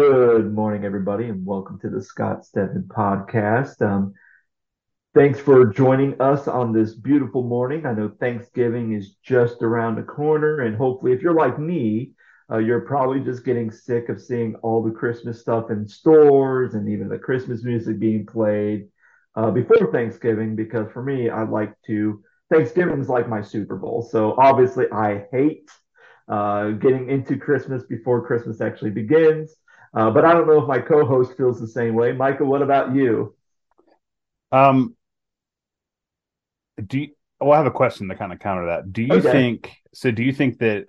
Good morning, everybody, and welcome to the Scott Stedman podcast. Thanks for joining us on this beautiful morning. I know Thanksgiving is just around the corner, and hopefully, if you're like me, you're probably just getting sick of seeing all the Christmas stuff in stores and even the Christmas music being played before Thanksgiving, because for me, Thanksgiving is like my Super Bowl. So obviously, I hate getting into Christmas before Christmas actually begins. But I don't know if my co-host feels the same way. Michael, what about you? I have a question to kind of counter that. Do you think that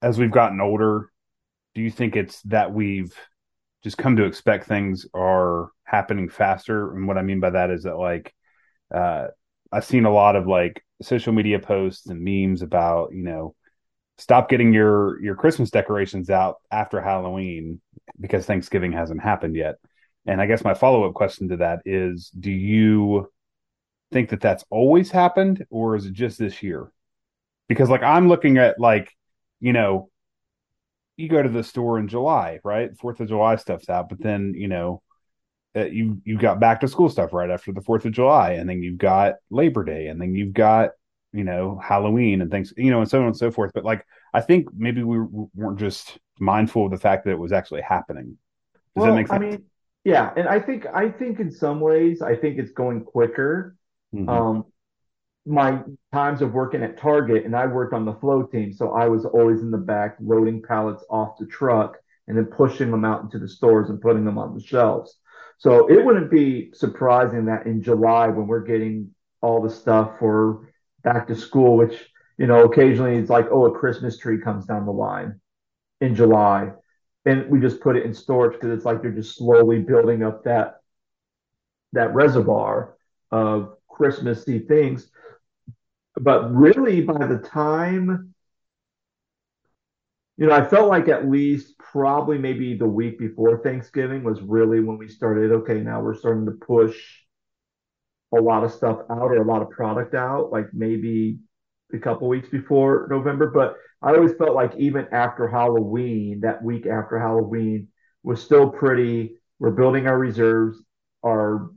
as we've gotten older, do you think it's that we've just come to expect things are happening faster? And what I mean by that is that I've seen a lot of social media posts and memes about, stop getting your Christmas decorations out after Halloween because Thanksgiving hasn't happened yet. And I guess my follow-up question to that is, do you think that that's always happened, or is it just this year? Because I'm looking at you go to the store in July, right? 4th of July stuff's out, but then, you've got back to school stuff right after the 4th of July, and then you've got Labor Day, and then you've got, Halloween and things, and so on and so forth. But I think maybe we weren't just mindful of the fact that it was actually happening. Does that make sense? Yeah. And I think in some ways, I think it's going quicker. Mm-hmm. My times of working at Target, and I worked on the flow team, so I was always in the back loading pallets off the truck and then pushing them out into the stores and putting them on the shelves. So it wouldn't be surprising that in July, when we're getting all the stuff for back to school, which, occasionally it's a Christmas tree comes down the line in July, and we just put it in storage because it's they're just slowly building up that reservoir of Christmassy things. But really, by the time, I felt at least probably maybe the week before Thanksgiving was really when we started, okay, now we're starting to push a lot of stuff out or a lot of product out, maybe a couple weeks before November. But I always felt even after Halloween, that week after Halloween was still pretty, we're building our reserves. Our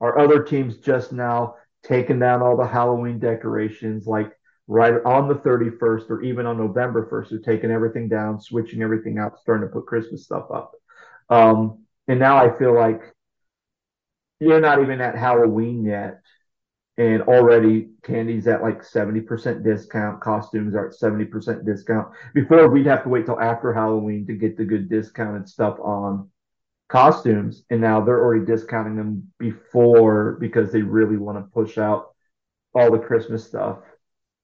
other team's just now taking down all the Halloween decorations, right on the 31st or even on November 1st. They're taking everything down, switching everything out, starting to put Christmas stuff up. And now I feel you're not even at Halloween yet, and already candy's at 70% discount. Costumes are at 70% discount. Before, we'd have to wait till after Halloween to get the good discounted stuff on costumes, and now they're already discounting them before because they really want to push out all the Christmas stuff.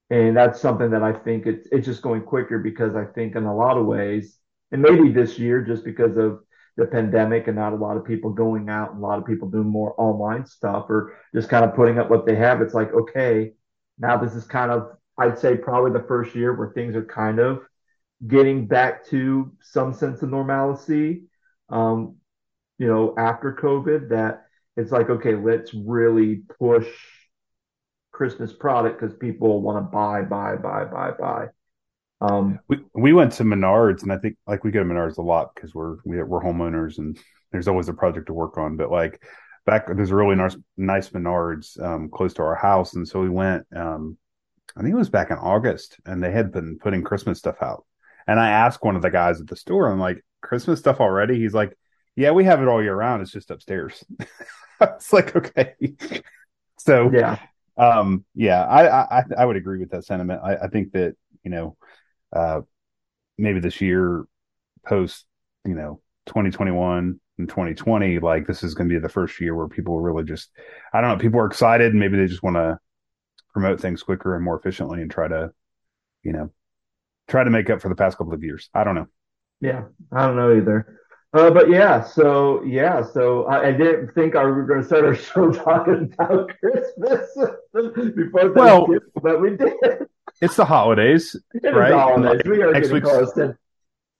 And that's something that I think it's just going quicker, because I think in a lot of ways, and maybe this year just because of the pandemic and not a lot of people going out and a lot of people doing more online stuff or just kind of putting up what they have, it's okay, now this is kind of, I'd say probably the first year where things are kind of getting back to some sense of normalcy. After COVID, that it's okay, let's really push Christmas product because people want to buy. We went to Menards, and I think we go to Menards a lot because we're homeowners and there's always a project to work on. But there's a really nice Menards close to our house, and so we went. I think it was back in August, and they had been putting Christmas stuff out. And I asked one of the guys at the store, I'm Christmas stuff already? He's yeah, we have it all year round. It's just upstairs. It's okay. So, yeah. I would agree with that sentiment. I think that, maybe this year post, 2021 and 2020, this is going to be the first year where people really just, I don't know, people are excited and maybe they just want to promote things quicker and more efficiently and try to make up for the past couple of years. I don't know. Yeah. I don't know either. But yeah, so I didn't think I were going to start our show talking about Christmas before Thanksgiving, but we did. It's the holidays, right? It's the holidays. We are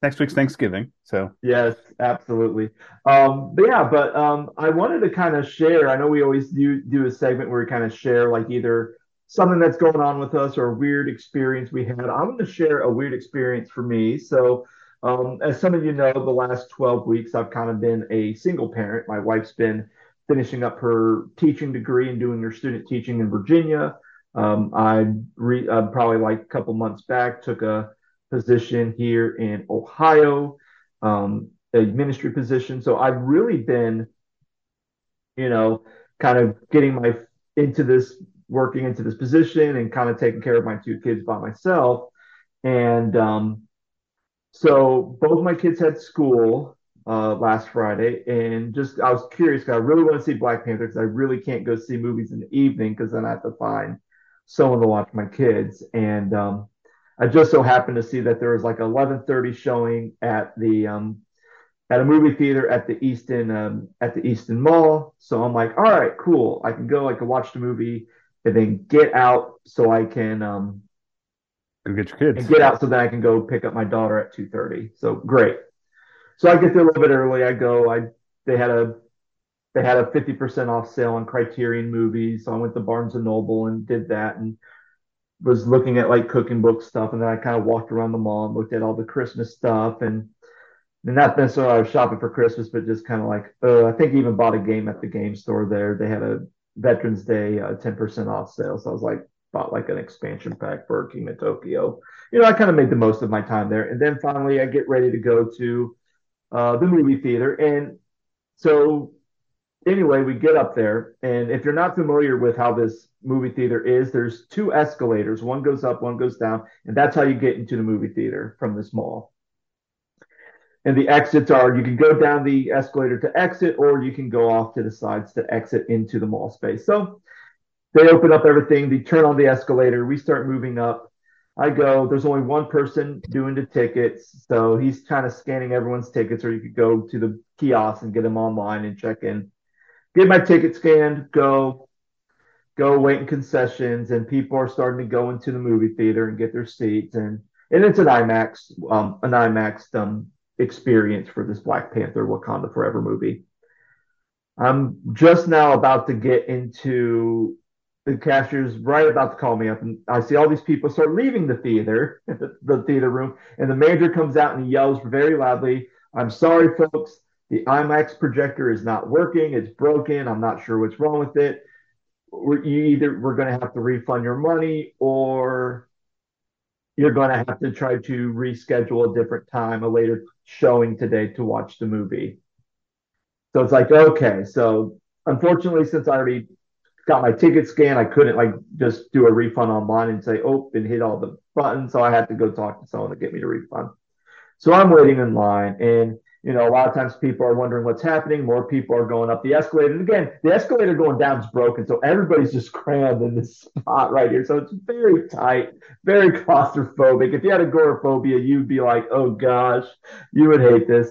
next week's Thanksgiving, so yes, absolutely. I wanted to kind of share. I know we always do a segment where we kind of share either something that's going on with us or a weird experience we had. I'm going to share a weird experience for me. So as some of you know, the last 12 weeks, I've kind of been a single parent. My wife's been finishing up her teaching degree and doing her student teaching in Virginia. I probably like a couple months back took a position here in Ohio, a ministry position. So I've really been, you know, kind of getting working into this position and kind of taking care of my two kids by myself. And so both my kids had school last Friday, and just I was curious because I really want to see Black Panther because I really can't go see movies in the evening because then I have to find someone to watch my kids. And I just so happened to see that there was like 11:30 showing at the at a movie theater at the Easton Mall. So I'm like, all right, cool, I can go, I can watch the movie and then get out so I can go get your kids and get out so that I can go pick up my daughter at 2:30. So great. So I get there a little bit early. I go. They had a 50% off sale on Criterion movies, so I went to Barnes and Noble and did that, and was looking at like cooking book stuff. And then I kind of walked around the mall and looked at all the Christmas stuff, and not necessarily I was shopping for Christmas, but just kind of like I think even bought a game at the game store there. They had a Veterans Day 10% off sale, so I was like bought like an expansion pack for King of Tokyo. You know, I kind of made the most of my time there, and then finally I get ready to go to the movie theater. And so anyway, we get up there, and if you're not familiar with how this movie theater is, there's two escalators. One goes up, one goes down, and that's how you get into the movie theater from this mall. And the exits are, you can go down the escalator to exit, or you can go off to the sides to exit into the mall space. So they open up everything, they turn on the escalator, we start moving up. I go, there's only one person doing the tickets, so he's kind of scanning everyone's tickets, or you could go to the kiosk and get them online and check in. Get my ticket scanned, go wait in concessions, and people are starting to go into the movie theater and get their seats, and it's an IMAX experience for this Black Panther Wakanda Forever movie. I'm just now about to get into... The cashier's right about to call me up, and I see all these people start leaving the theater, the theater room, and the manager comes out and yells very loudly, "I'm sorry, folks, the IMAX projector is not working. It's broken. I'm not sure what's wrong with it. We're going to have to refund your money, or you're going to have to try to reschedule a different time, a later showing today to watch the movie." So it's like, okay. So unfortunately, since I already got my ticket scanned, I couldn't like just do a refund online and say, oh, and hit all the buttons. So I had to go talk to someone to get me the refund. So I'm waiting in line. And, you know, a lot of times people are wondering what's happening. More people are going up the escalator. And again, the escalator going down is broken. So everybody's just crammed in this spot right here. So it's very tight, very claustrophobic. If you had agoraphobia, you'd be like, oh gosh, you would hate this.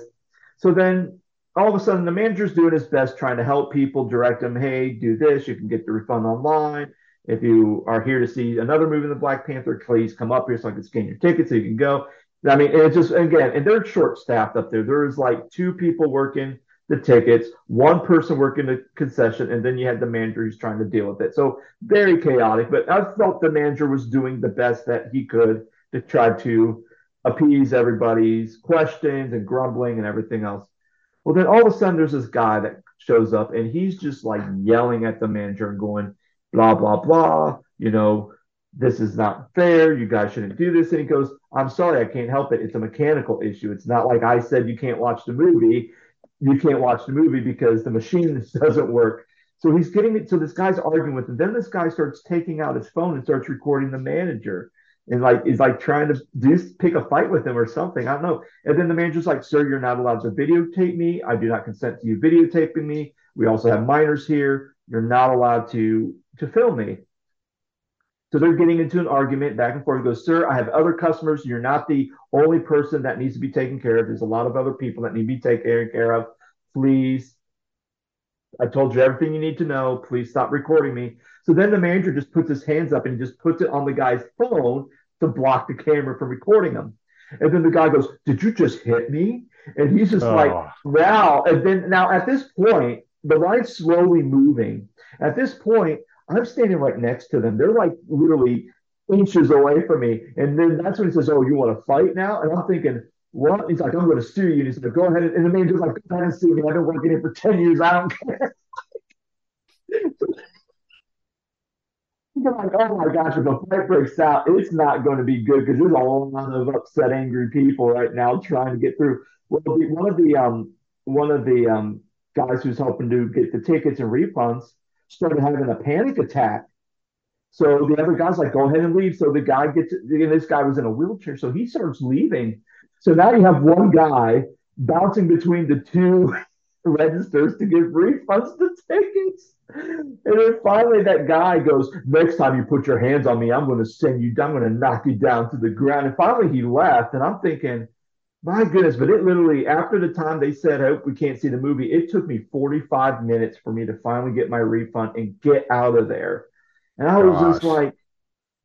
So then, all of a sudden, the manager's doing his best, trying to help people, direct them, hey, do this, you can get the refund online. If you are here to see another movie in the Black Panther, please come up here so I can scan your ticket so you can go. I mean, it's just, again, and they're short-staffed up there. There's like two people working the tickets, one person working the concession, and then you had the manager who's trying to deal with it. So very chaotic, but I felt the manager was doing the best that he could to try to appease everybody's questions and grumbling and everything else. Well, then all of a sudden there's this guy that shows up, and he's just like yelling at the manager and going, blah, blah, blah. You know, this is not fair. You guys shouldn't do this. And he goes, I'm sorry, I can't help it. It's a mechanical issue. It's not like I said you can't watch the movie. You can't watch the movie because the machine doesn't work. So he's getting it. So this guy's arguing with him. Then this guy starts taking out his phone and starts recording the manager. And like is like trying to pick a fight with him or something. I don't know. And then the manager's like, sir, you're not allowed to videotape me. I do not consent to you videotaping me. We also have minors here. You're not allowed to film me. So they're getting into an argument back and forth. He goes, sir, I have other customers. You're not the only person that needs to be taken care of. There's a lot of other people that need to be taken care of. Please. I told you everything you need to know. Please stop recording me. So then the manager just puts his hands up and just puts it on the guy's phone to block the camera from recording him. And then the guy goes, did you just hit me? And he's just like, wow. And then now at this point, the line's slowly moving. At this point, I'm standing right next to them. They're like literally inches away from me. And then that's when he says, oh, you want to fight now? And I'm thinking, what? He's like, I'm going to sue you. And he's like, go ahead. And the man just like, go ahead and sue me. I've been working here for 10 years. I don't care. You're like, oh my gosh, if a fight breaks out, it's not going to be good because there's a lot of upset, angry people right now trying to get through. Well, one of the guys who's helping to get the tickets and refunds started having a panic attack. So the other guy's like, go ahead and leave. So the guy gets, and this guy was in a wheelchair, so he starts leaving. So now you have one guy bouncing between the two registers to give refunds to tickets. And then finally that guy goes, next time you put your hands on me, I'm going to send you down. I'm going to knock you down to the ground. And finally he left. And I'm thinking, my goodness, but it literally, after the time they said, oh, we can't see the movie, it took me 45 minutes for me to finally get my refund and get out of there. And I was just like,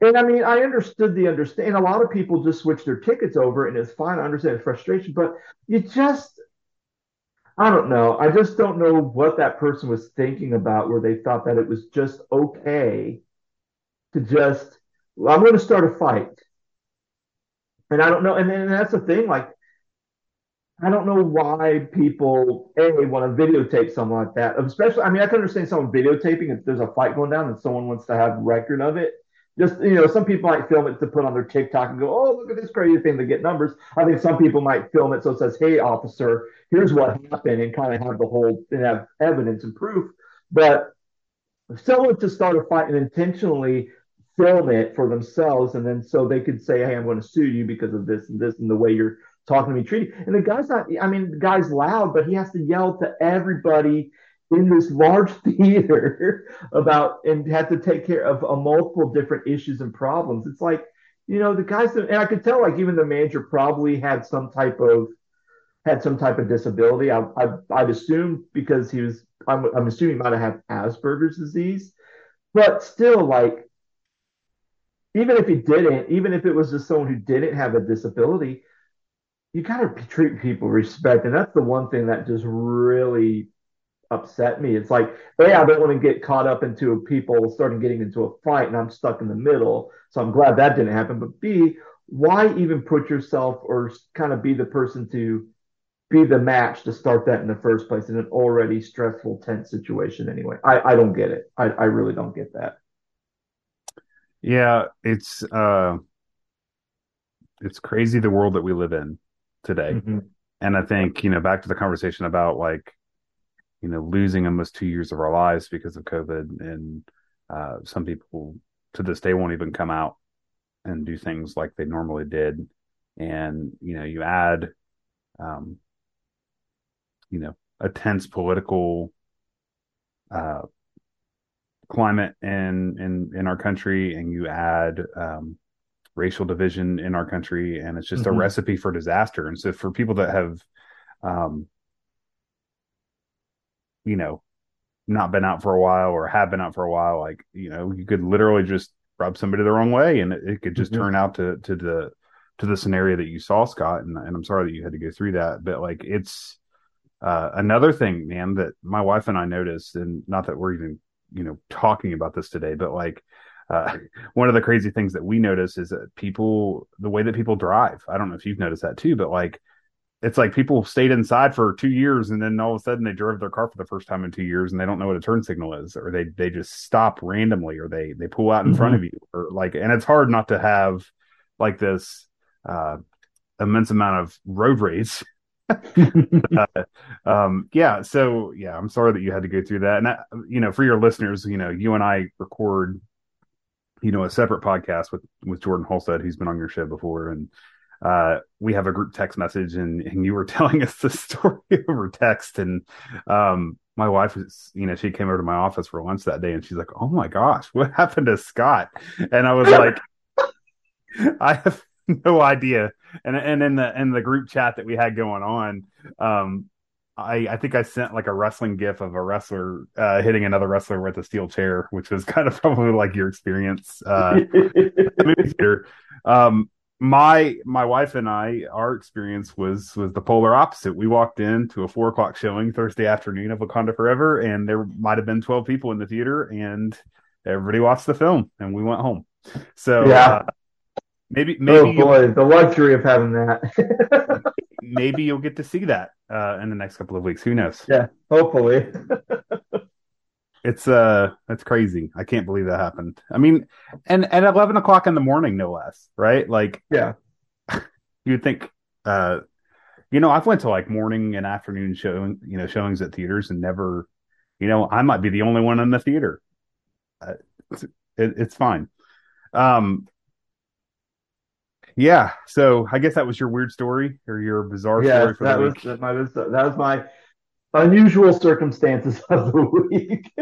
and I mean, I understood the understand. A lot of people just switch their tickets over and it's fine. I understand the frustration, but you just, I don't know. I just don't know what that person was thinking about where they thought that it was just okay to just, well, I'm going to start a fight. And I don't know. And then that's the thing. Like, I don't know why people, A, want to videotape something like that. Especially, I mean, I can understand someone videotaping if there's a fight going down and someone wants to have record of it. Just, you know, some people might film it to put on their TikTok and go, oh, look at this crazy thing to get numbers. I think some people might film it so it says, hey, officer, here's what happened, and kind of have the whole and have evidence and proof. But if someone to start a fight and intentionally film it for themselves, and then so they could say, hey, I'm going to sue you because of this and this and the way you're talking to me, treating. And the guy's not, I mean, the guy's loud, but he has to yell to everybody in this large theater about, and had to take care of multiple different issues and problems. It's like, you know, the guys, that, and I could tell, like, even the manager probably had some type of disability. I'd assume because he was, I'm assuming he might have had Asperger's disease, but still, like, even if he didn't, even if it was just someone who didn't have a disability, you gotta treat people respect, and that's the one thing that just really upset me. It's like, hey, I don't want to get caught up into people starting getting into a fight and I'm stuck in the middle. So I'm glad that didn't happen. But B, why even put yourself or kind of be the person to be the match to start that in the first place in an already stressful, tense situation anyway? I don't get it. I really don't get that. Yeah, it's crazy the world that we live in today. Mm-hmm. And I think, you know, back to the conversation about, like, you know, losing almost 2 years of our lives because of COVID, and some people to this day won't even come out and do things like they normally did. And, you know, you add, you know, a tense political climate in our country, and you add racial division in our country, and it's just mm-hmm. a recipe for disaster. And so for people that have, you know, not been out for a while or have been out for a while, like, you know, you could literally just rub somebody the wrong way and it could just mm-hmm. turn out to the scenario that you saw, Scott. And I'm sorry that you had to go through that, but, like, it's another thing, man, that my wife and I noticed, and not that we're even, you know, talking about this today, but, like, one of the crazy things that we notice is that people, the way that people drive, I don't know if you've noticed that too, but, like, it's like people stayed inside for 2 years and then all of a sudden they drove their car for the first time in 2 years and they don't know what a turn signal is, or they just stop randomly, or they pull out in mm-hmm. front of you, or, like, and it's hard not to have, like, this immense amount of road rage. So I'm sorry that you had to go through that. And that, you know, for your listeners, you know, you and I record, you know, a separate podcast with Jordan Holstead, who's been on your show before, and we have a group text message, and you were telling us the story over text. And my wife was, you know, she came over to my office for lunch that day and she's like, oh my gosh, what happened to Scott? And I was like, I have no idea. And in the group chat that we had going on, I think I sent, like, a wrestling gif of a wrestler hitting another wrestler with a steel chair, which was kind of probably like your experience at the movie theater. My wife and I, our experience was the polar opposite. We walked into a 4:00 showing Thursday afternoon of Wakanda Forever, and there might have been 12 people in the theater, and everybody watched the film and we went home. So maybe the luxury of having that. Maybe you'll get to see that in the next couple of weeks. Who knows? Yeah, hopefully. It's crazy. I can't believe that happened. I mean, and at 11 o'clock in the morning, no less, right? Like, yeah, you'd think, I've went to like morning and afternoon showings at theaters and never, I might be the only one in the theater. It's fine. Yeah. So I guess that was your weird story or your bizarre story for the week. That was my unusual circumstances of the week.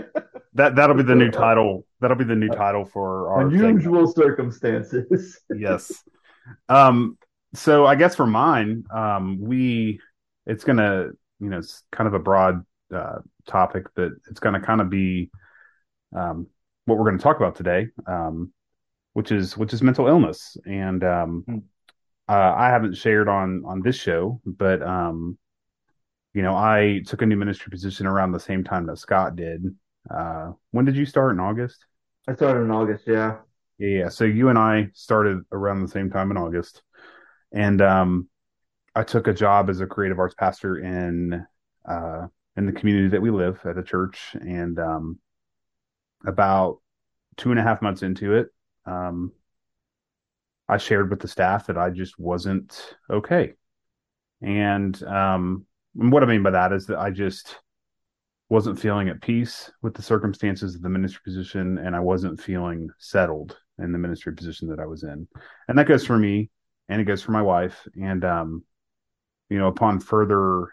That'll be the new title. That'll be the new title for our unusual segment. Circumstances. Yes. So I guess for mine, it's gonna, it's kind of a broad topic, but it's gonna kind of be what we're going to talk about today, which is mental illness. And I haven't shared on this show, but I took a new ministry position around the same time that Scott did. When did you start? In August? I started in August, yeah. Yeah. So you and I started around the same time in August. And I took a job as a creative arts pastor in the community that we live at a church. And about 2.5 months into it, I shared with the staff that I just wasn't okay. And what I mean by that is that I just wasn't feeling at peace with the circumstances of the ministry position, and I wasn't feeling settled in the ministry position that I was in. And that goes for me, and it goes for my wife. And, upon further,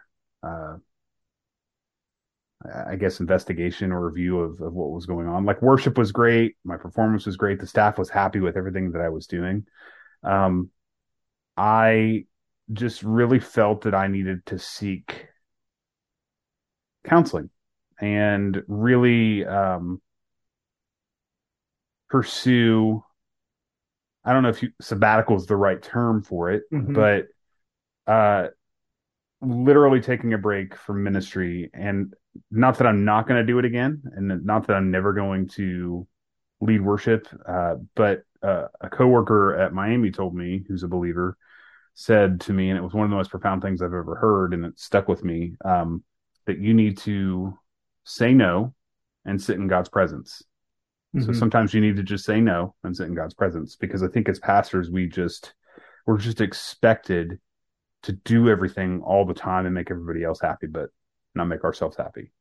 investigation or review of what was going on, like worship was great. My performance was great. The staff was happy with everything that I was doing. I just really felt that I needed to seek counseling and really pursue, I don't know if sabbatical is the right term for it, mm-hmm. but literally taking a break from ministry. And not that I'm not going to do it again, and not that I'm never going to lead worship, but a coworker at Miami told me, who's a believer, said to me, and it was one of the most profound things I've ever heard, and it stuck with me, that you need to say no and sit in God's presence. Mm-hmm. So sometimes you need to just say no and sit in God's presence, because I think as pastors, we're just expected to do everything all the time and make everybody else happy, but not make ourselves happy.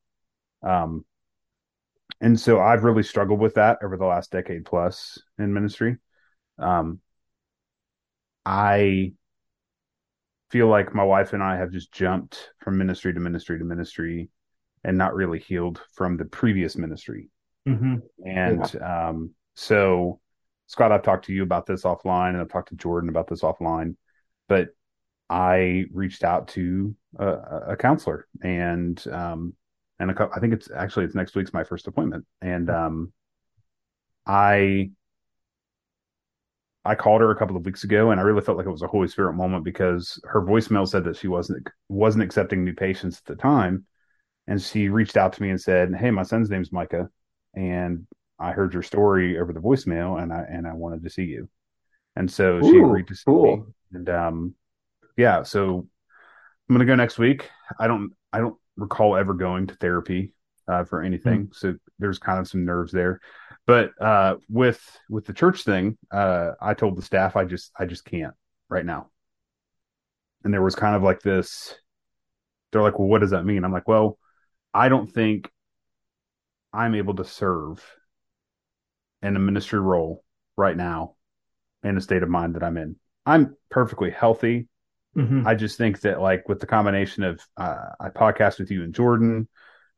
And so I've really struggled with that over the last decade plus in ministry. I feel like my wife and I have just jumped from ministry to ministry to ministry and not really healed from the previous ministry. Mm-hmm. And so, Scott, I've talked to you about this offline, and I've talked to Jordan about this offline, but I reached out to a counselor, and I think it's next week's my first appointment. And I called her a couple of weeks ago, and I really felt like it was a Holy Spirit moment, because her voicemail said that she wasn't accepting new patients at the time. And she reached out to me and said, "Hey, my son's name's Micah, and I heard your story over the voicemail, and I wanted to see you." And so she agreed to see me. And so I'm going to go next week. I don't recall ever going to therapy for anything. Mm-hmm. So there's kind of some nerves there, but with the church thing, I told the staff, I just can't right now. And there was kind of like this, they're like, "Well, what does that mean?" I'm like, "Well, I don't think I'm able to serve in a ministry role right now in the state of mind that I'm in. I'm perfectly healthy." Mm-hmm. I just think that, like, with the combination of, I podcast with you and Jordan,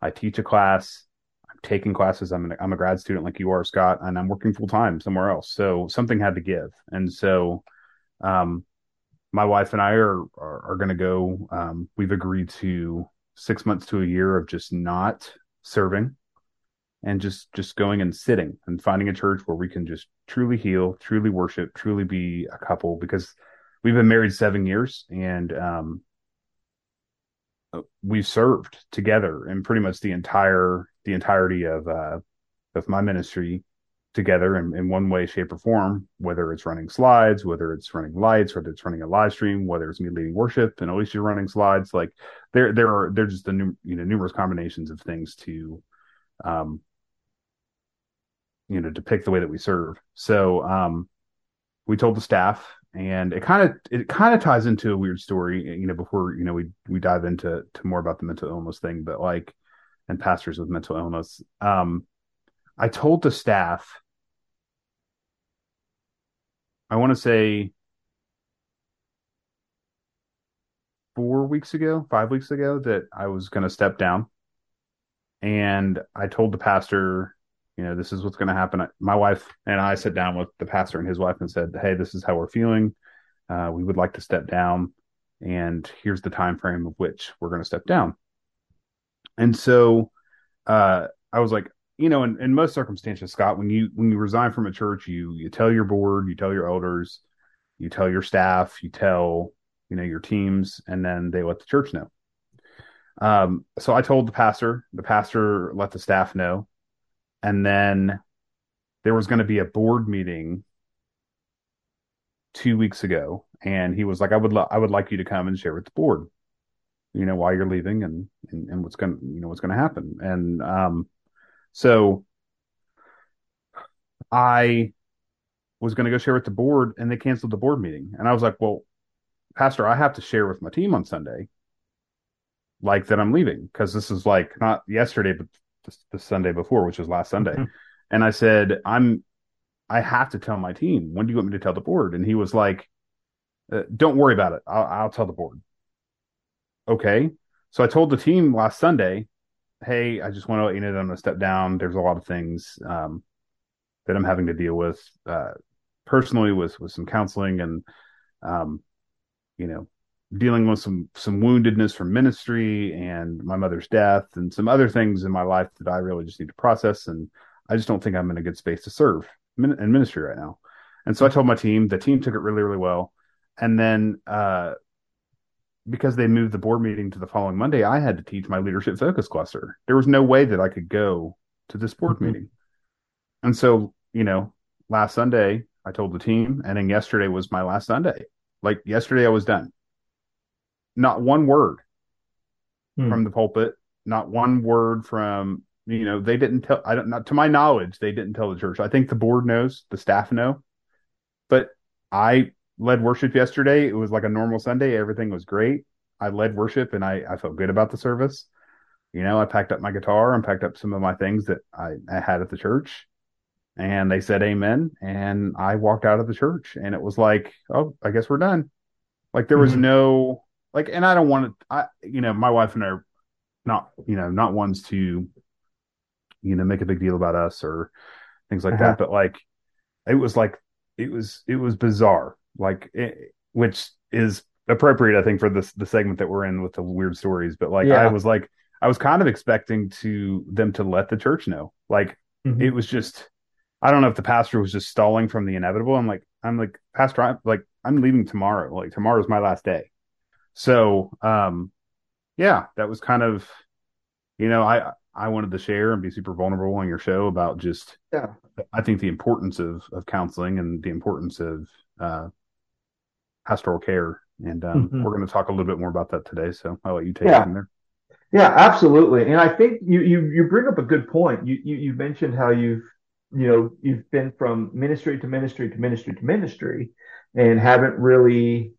I teach a class, I'm taking classes. I'm a grad student like you are, Scott, and I'm working full time somewhere else. So something had to give. And so, my wife and I are going to go, we've agreed to 6 months to a year of just not serving. And just going and sitting and finding a church where we can just truly heal, truly worship, truly be a couple, because we've been married 7 years, and we've served together in pretty much the entirety of my ministry together in one way, shape, or form, whether it's running slides, whether it's running lights, whether it's running a live stream, whether it's me leading worship and Alicia running slides. Like there are just the numerous combinations of things to depict the way that we serve. So we told the staff, and it kind of ties into a weird story, before we dive into more about the mental illness thing, but and pastors with mental illness. I told the staff, I want to say 5 weeks ago, that I was going to step down. And I told the pastor, this is what's going to happen. My wife and I sat down with the pastor and his wife and said, hey, this is how we're feeling. We would like to step down. And here's the time frame of which we're going to step down. And so I was like, in most circumstances, Scott, when you resign from a church, you tell your board, you tell your elders, you tell your staff, you tell, your teams, and then they let the church know. So I told the pastor let the staff know. And then there was going to be a board meeting 2 weeks ago. And he was like, I would like you to come and share with the board, why you're leaving and what's going to happen. And, so I was going to go share with the board, and they canceled the board meeting. And I was like, well, pastor, I have to share with my team on Sunday, that I'm leaving. 'Cause this is not yesterday, but the Sunday before, which was last Sunday. Mm-hmm. And I said, I have to tell my team. When do you want me to tell the board? And he was like, don't worry about it. I'll tell the board. Okay. So I told the team last Sunday, hey, I just want to let you know that I'm going to step down. There's a lot of things that I'm having to deal with personally with some counseling and, dealing with some woundedness from ministry and my mother's death and some other things in my life that I really just need to process. And I just don't think I'm in a good space to serve in ministry right now. And so I told my team. The team took it really, really well. And then because they moved the board meeting to the following Monday, I had to teach my leadership focus cluster. There was no way that I could go to this board meeting. And so, last Sunday I told the team, and then yesterday was my last Sunday. Yesterday I was done. Not one word from the pulpit, not one word from, they didn't tell, not to my knowledge, they didn't tell the church. I think the board knows, the staff know, but I led worship yesterday. It was a normal Sunday. Everything was great. I led worship, and I felt good about the service. I packed up my guitar and packed up some of my things that I had at the church, and they said amen. And I walked out of the church, and it was oh, I guess we're done. There was no and I don't want to, my wife and I are not, not ones to, make a big deal about us or things like that. But it was bizarre. Which is appropriate, I think, for the segment that we're in with the weird stories. But I was kind of expecting them to let the church know. It was just, I don't know if the pastor was just stalling from the inevitable. I'm like, pastor, I'm leaving tomorrow. Tomorrow's my last day. So, that was kind of, I wanted to share and be super vulnerable on your show about just, I think the importance of counseling and the importance of, pastoral care, and we're going to talk a little bit more about that today, so I'll let you take it from there. Absolutely. And I think you bring up a good point. You mentioned how you've been from ministry to ministry to ministry to ministry and haven't really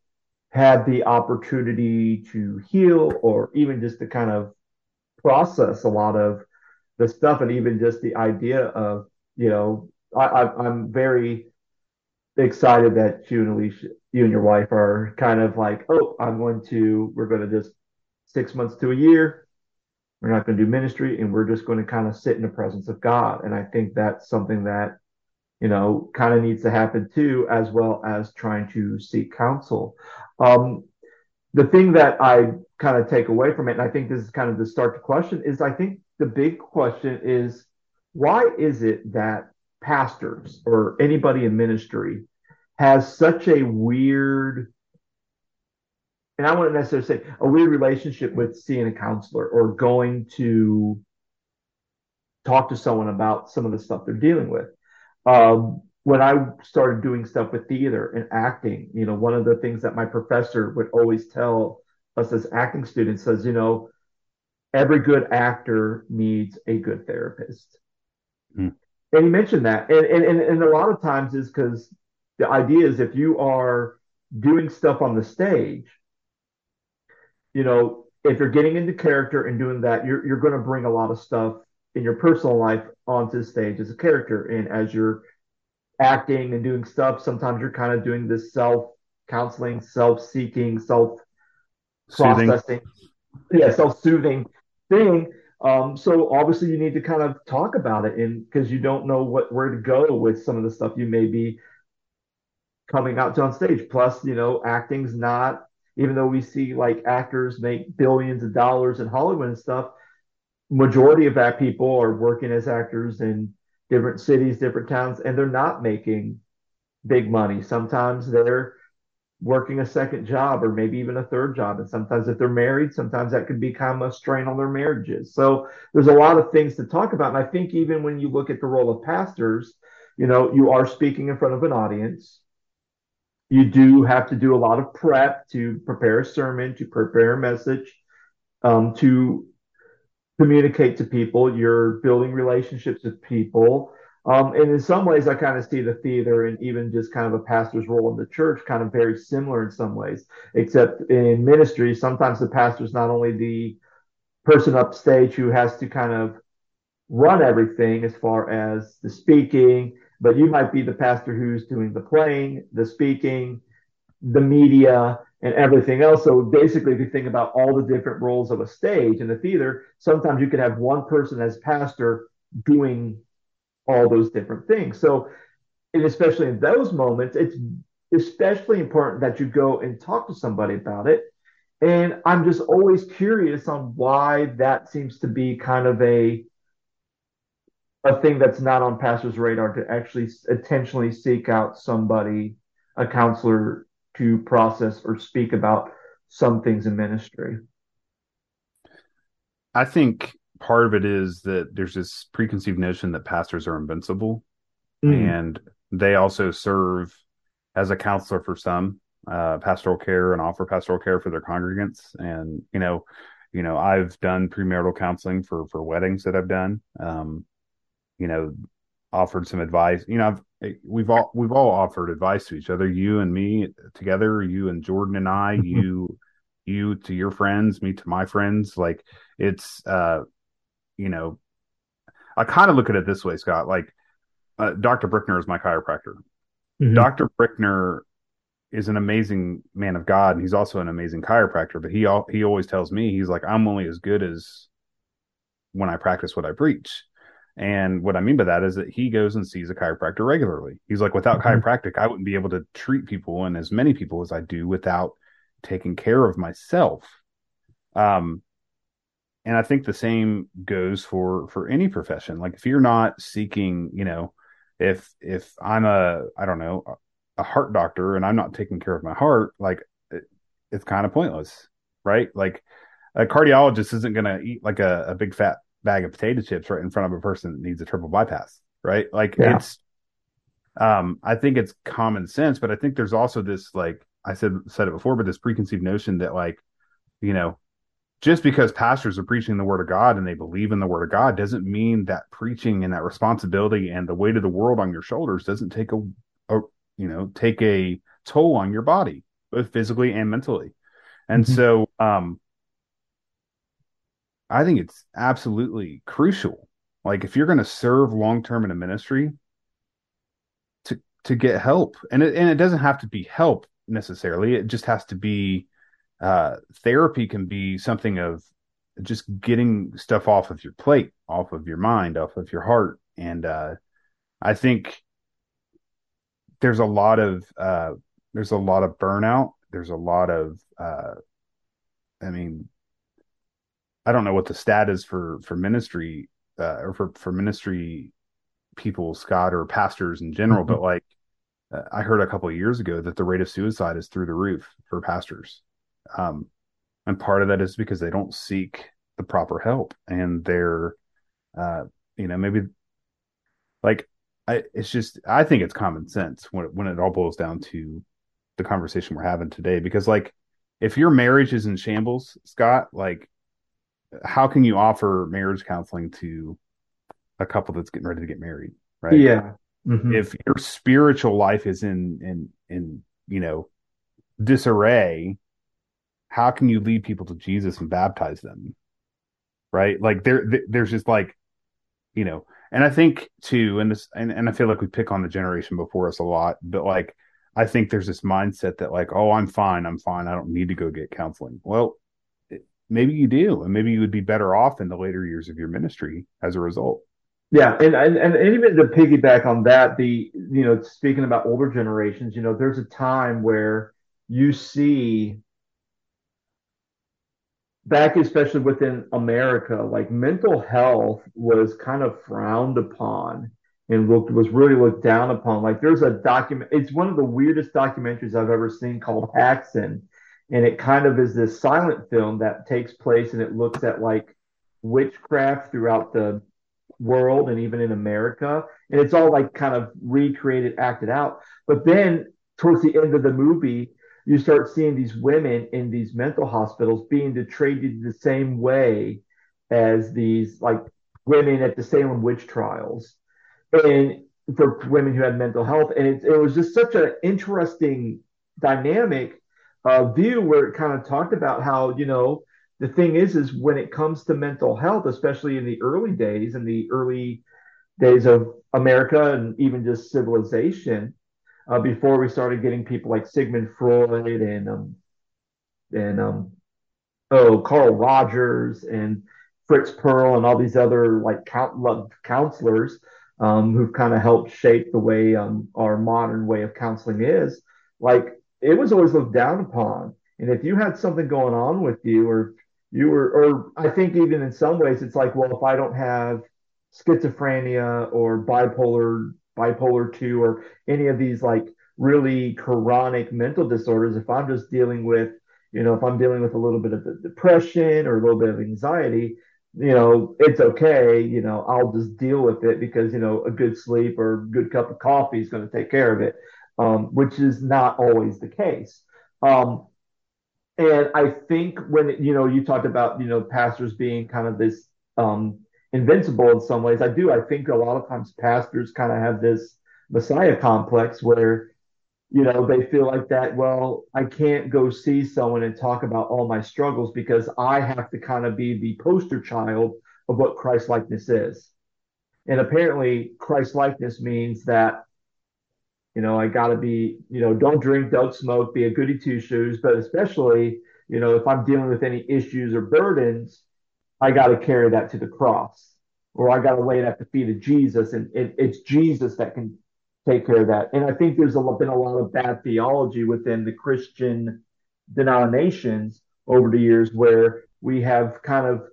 had the opportunity to heal or even just to kind of process a lot of the stuff, and even just the idea of I'm very excited that you and Alicia, you and your wife, are kind of we're going to just 6 months to a year, we're not going to do ministry, and we're just going to kind of sit in the presence of God. And I think that's something that, kind of needs to happen too, as well as trying to seek counsel. The thing that I kind of take away from it, and I think this is kind of the start to question, is I think the big question is, why is it that pastors or anybody in ministry has such a weird, and I wouldn't necessarily say a weird relationship with seeing a counselor or going to talk to someone about some of the stuff they're dealing with? When I started doing stuff with theater and acting, you know, one of the things that my professor would always tell us as acting students is, you know, every good actor needs a good therapist. Mm. And he mentioned that. And a lot of times is because the idea is if you are doing stuff on the stage, you know, if you're getting into character and doing that, you're going to bring a lot of stuff in your personal life onto the stage as a character. And as you're acting and doing stuff, sometimes you're kind of doing this self-counseling, self-seeking, self-processing. Yeah, self-soothing thing. So obviously you need to kind of talk about it, and because you don't know where to go with some of the stuff you may be coming out to on stage. Plus, you know, acting's not, even though we see like actors make billions of dollars in Hollywood and stuff, majority of that people are working as actors in different cities, different towns, and they're not making big money. Sometimes they're working a second job or maybe even a third job. And sometimes if they're married, sometimes that could become a strain on their marriages. So there's a lot of things to talk about. And I think even when you look at the role of pastors, you know, you are speaking in front of an audience. You do have to do a lot of prep to prepare a sermon, to prepare a message, to communicate to people. You're building relationships with people. And in some ways, I kind of see the theater and even just kind of a pastor's role in the church kind of very similar in some ways, except in ministry, sometimes the pastor's not only the person upstage who has to kind of run everything as far as the speaking, but you might be the pastor who's doing the playing, the speaking, the media, and everything else. So basically, if you think about all the different roles of a stage in the theater, sometimes you could have one person as pastor doing all those different things. So, and especially in those moments, it's especially important that you go and talk to somebody about it. And I'm just always curious on why that seems to be kind of a thing that's not on pastors' radar, to actually intentionally seek out somebody, a counselor, to process or speak about some things in ministry. I think part of it is that there's this preconceived notion that pastors are invincible, and they also serve as a counselor for some pastoral care and offer pastoral care for their congregants. And, you know, I've done premarital counseling for weddings that I've done, you know, offered some advice, you know, we've all offered advice to each other, you and me together, you and Jordan and I, you to your friends, me to my friends. Like it's, you know, I kind of look at it this way, Scott, like Dr. Brickner is my chiropractor. Mm-hmm. Dr. Brickner is an amazing man of God, and he's also an amazing chiropractor, but he always tells me, he's like, I'm only as good as when I practice what I preach. And what I mean by that is that he goes and sees a chiropractor regularly. He's like, without chiropractic, I wouldn't be able to treat people and as many people as I do without taking care of myself. And I think the same goes for any profession. Like if you're not seeking, you know, if I'm a heart doctor and I'm not taking care of my heart, like it's kind of pointless, right? Like a cardiologist isn't going to eat like a big fat bag of potato chips right in front of a person that needs a triple bypass, right? Like yeah. It's, I think it's common sense, but I think there's also this, like I said it before, but this preconceived notion that like, you know, just because pastors are preaching the word of God and they believe in the word of God doesn't mean that preaching and that responsibility and the weight of the world on your shoulders doesn't take a toll on your body, both physically and mentally. And so I think it's absolutely crucial. Like if you're going to serve long-term in a ministry, to get help, and it doesn't have to be help necessarily. It just has to be, therapy can be something of just getting stuff off of your plate, off of your mind, off of your heart. And I think there's a lot of burnout. There's a lot of I mean, I don't know what the stat is for ministry or for ministry people, Scott, or pastors in general, but like I heard a couple of years ago that the rate of suicide is through the roof for pastors. And part of that is because they don't seek the proper help, and they're, you know, maybe like I think it's common sense when it all boils down to the conversation we're having today, because like if your marriage is in shambles, Scott, like how can you offer marriage counseling to a couple that's getting ready to get married? Right. Yeah. Mm-hmm. If your spiritual life is in, you know, disarray, how can you lead people to Jesus and baptize them? Right. Like there's just like, you know, and I think too, and I feel like we pick on the generation before us a lot, but like, I think there's this mindset that like, oh, I'm fine. I don't need to go get counseling. Well, maybe you do. And maybe you would be better off in the later years of your ministry as a result. Yeah. And even to piggyback on that, you know, speaking about older generations, you know, there's a time where you see back, especially within America, like mental health was kind of frowned upon and was really looked down upon. Like there's a document, it's one of the weirdest documentaries I've ever seen called Haxon. And it kind of is this silent film that takes place and it looks at like witchcraft throughout the world and even in America. And it's all like kind of recreated, acted out. But then towards the end of the movie, you start seeing these women in these mental hospitals being treated the same way as these like women at the Salem witch trials. And for women who had mental health. And it was just such an interesting dynamic view where it kind of talked about how, you know, the thing is when it comes to mental health, especially in the early days, of America and even just civilization, before we started getting people like Sigmund Freud and Carl Rogers and Fritz Pearl and all these other like counselors, who've kind of helped shape the way our modern way of counseling is, like it was always looked down upon. And if you had something going on with you or I think even in some ways it's like, well, if I don't have schizophrenia or bipolar 2 or any of these like really chronic mental disorders, if I'm just dealing with, you know, if I'm dealing with a little bit of depression or a little bit of anxiety, you know, it's okay, you know, I'll just deal with it because, you know, a good sleep or a good cup of coffee is going to take care of it, which is not always the case. And I think when, you know, you talked about, you know, pastors being kind of this invincible in some ways. I think a lot of times pastors kind of have this Messiah complex where, you know, they feel like that, well, I can't go see someone and talk about all my struggles because I have to kind of be the poster child of what Christ-likeness is. And apparently Christ-likeness means that, you know, I got to be, you know, don't drink, don't smoke, be a goody two-shoes, but especially, you know, if I'm dealing with any issues or burdens, I got to carry that to the cross or I got to lay it at the feet of Jesus. And it's Jesus that can take care of that. And I think there's been a lot of bad theology within the Christian denominations over the years where we have kind of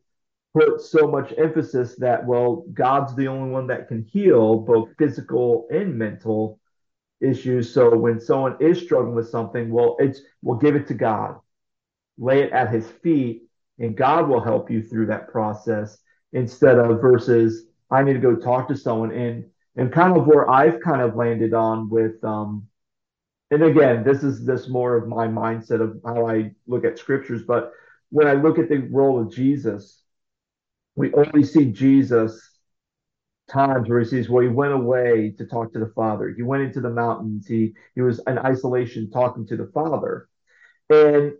put so much emphasis that, well, God's the only one that can heal both physical and mental issues. So when someone is struggling with something, well, we'll give it to God, lay it at his feet, and God will help you through that process versus I need to go talk to someone. And kind of where I've kind of landed on with, and again, this more of my mindset of how I look at scriptures, but when I look at the role of Jesus, we only see Jesus times where he went away to talk to the Father. He went into the mountains. He was in isolation talking to the Father. And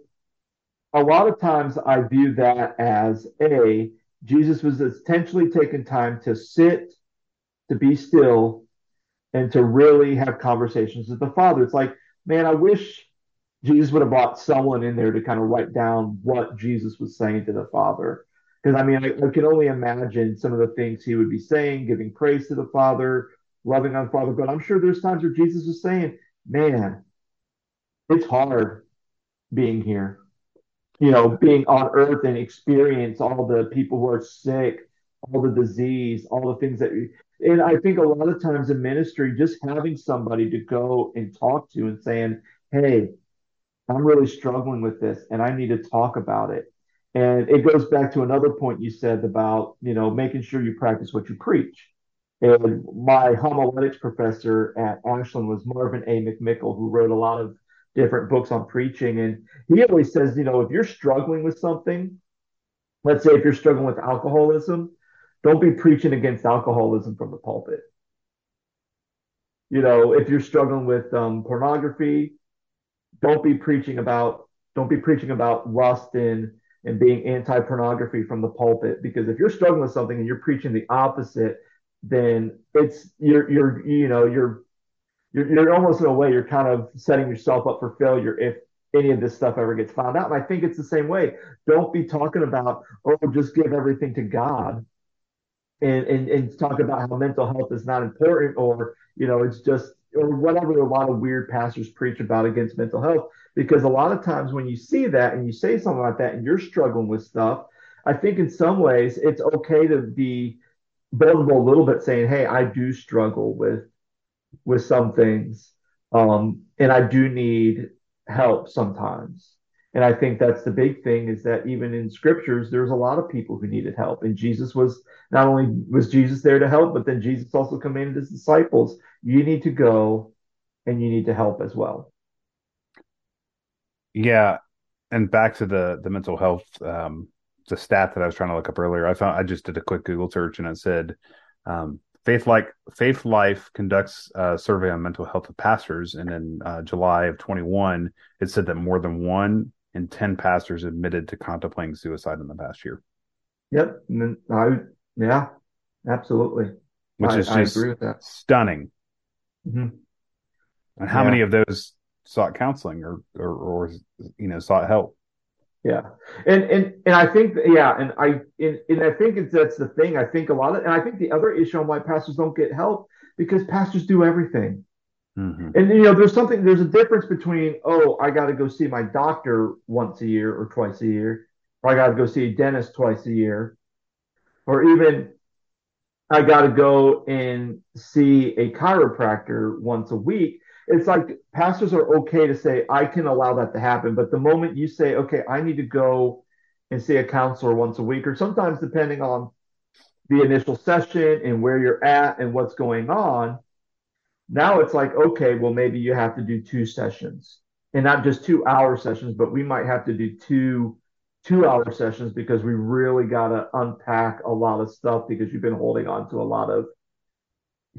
a lot of times I view that as Jesus was intentionally taking time to sit, to be still, and to really have conversations with the Father. It's like, man, I wish Jesus would have brought someone in there to kind of write down what Jesus was saying to the Father. Because, I mean, I can only imagine some of the things he would be saying, giving praise to the Father, loving on the Father. But I'm sure there's times where Jesus was saying, man, it's hard being here, you know, being on earth and experience all the people who are sick, all the disease, all the things that... And I think a lot of times in ministry, just having somebody to go and talk to and saying, hey, I'm really struggling with this and I need to talk about it. And it goes back to another point you said about, you know, making sure you practice what you preach. And my homiletics professor at Ashland was Marvin A. McMickle, who wrote a lot of different books on preaching. And he always says, you know, if you're struggling with something, let's say if you're struggling with alcoholism, don't be preaching against alcoholism from the pulpit. You know, if you're struggling with pornography, don't be preaching about lust and being anti-pornography from the pulpit, because if you're struggling with something and you're preaching the opposite, then it's you're almost in a way you're kind of setting yourself up for failure if any of this stuff ever gets found out. And I think it's the same way. Don't be talking about, oh, just give everything to God and talk about how mental health is not important, or, you know, it's just, or whatever a lot of weird pastors preach about against mental health. Because a lot of times when you see that and you say something like that and you're struggling with stuff, I think in some ways it's okay to be vulnerable a little bit, saying, hey, I do struggle with some things, and I do need help sometimes. And I think that's the big thing, is that even in scriptures, there's a lot of people who needed help. And Jesus was, not only was Jesus there to help, but then Jesus also commanded his disciples, you need to go and you need to help as well. Yeah. And back to the mental health, the stat that I was trying to look up earlier, I just did a quick Google search and it said, Faith Life conducts a survey on mental health of pastors. And in July of 21, it said that more than 1 in 10 pastors admitted to contemplating suicide in the past year. Yep. Yeah, absolutely. Which is I agree with that. Stunning. Mm-hmm. And how many of those sought counseling or you know, sought help? Yeah. And I think, I think that's the thing. I think I think the other issue on why pastors don't get help, because pastors do everything. Mm-hmm. And, you know, there's a difference between, oh, I got to go see my doctor once a year or twice a year, or I got to go see a dentist twice a year, or even I got to go and see a chiropractor once a week. It's like pastors are okay to say, I can allow that to happen. But the moment you say, okay, I need to go and see a counselor once a week, or sometimes depending on the initial session and where you're at and what's going on, now it's like, okay, well, maybe you have to do 2 sessions, and not just 2-hour sessions, but we might have to do 2 two-hour sessions, because we really got to unpack a lot of stuff, because you've been holding on to a lot of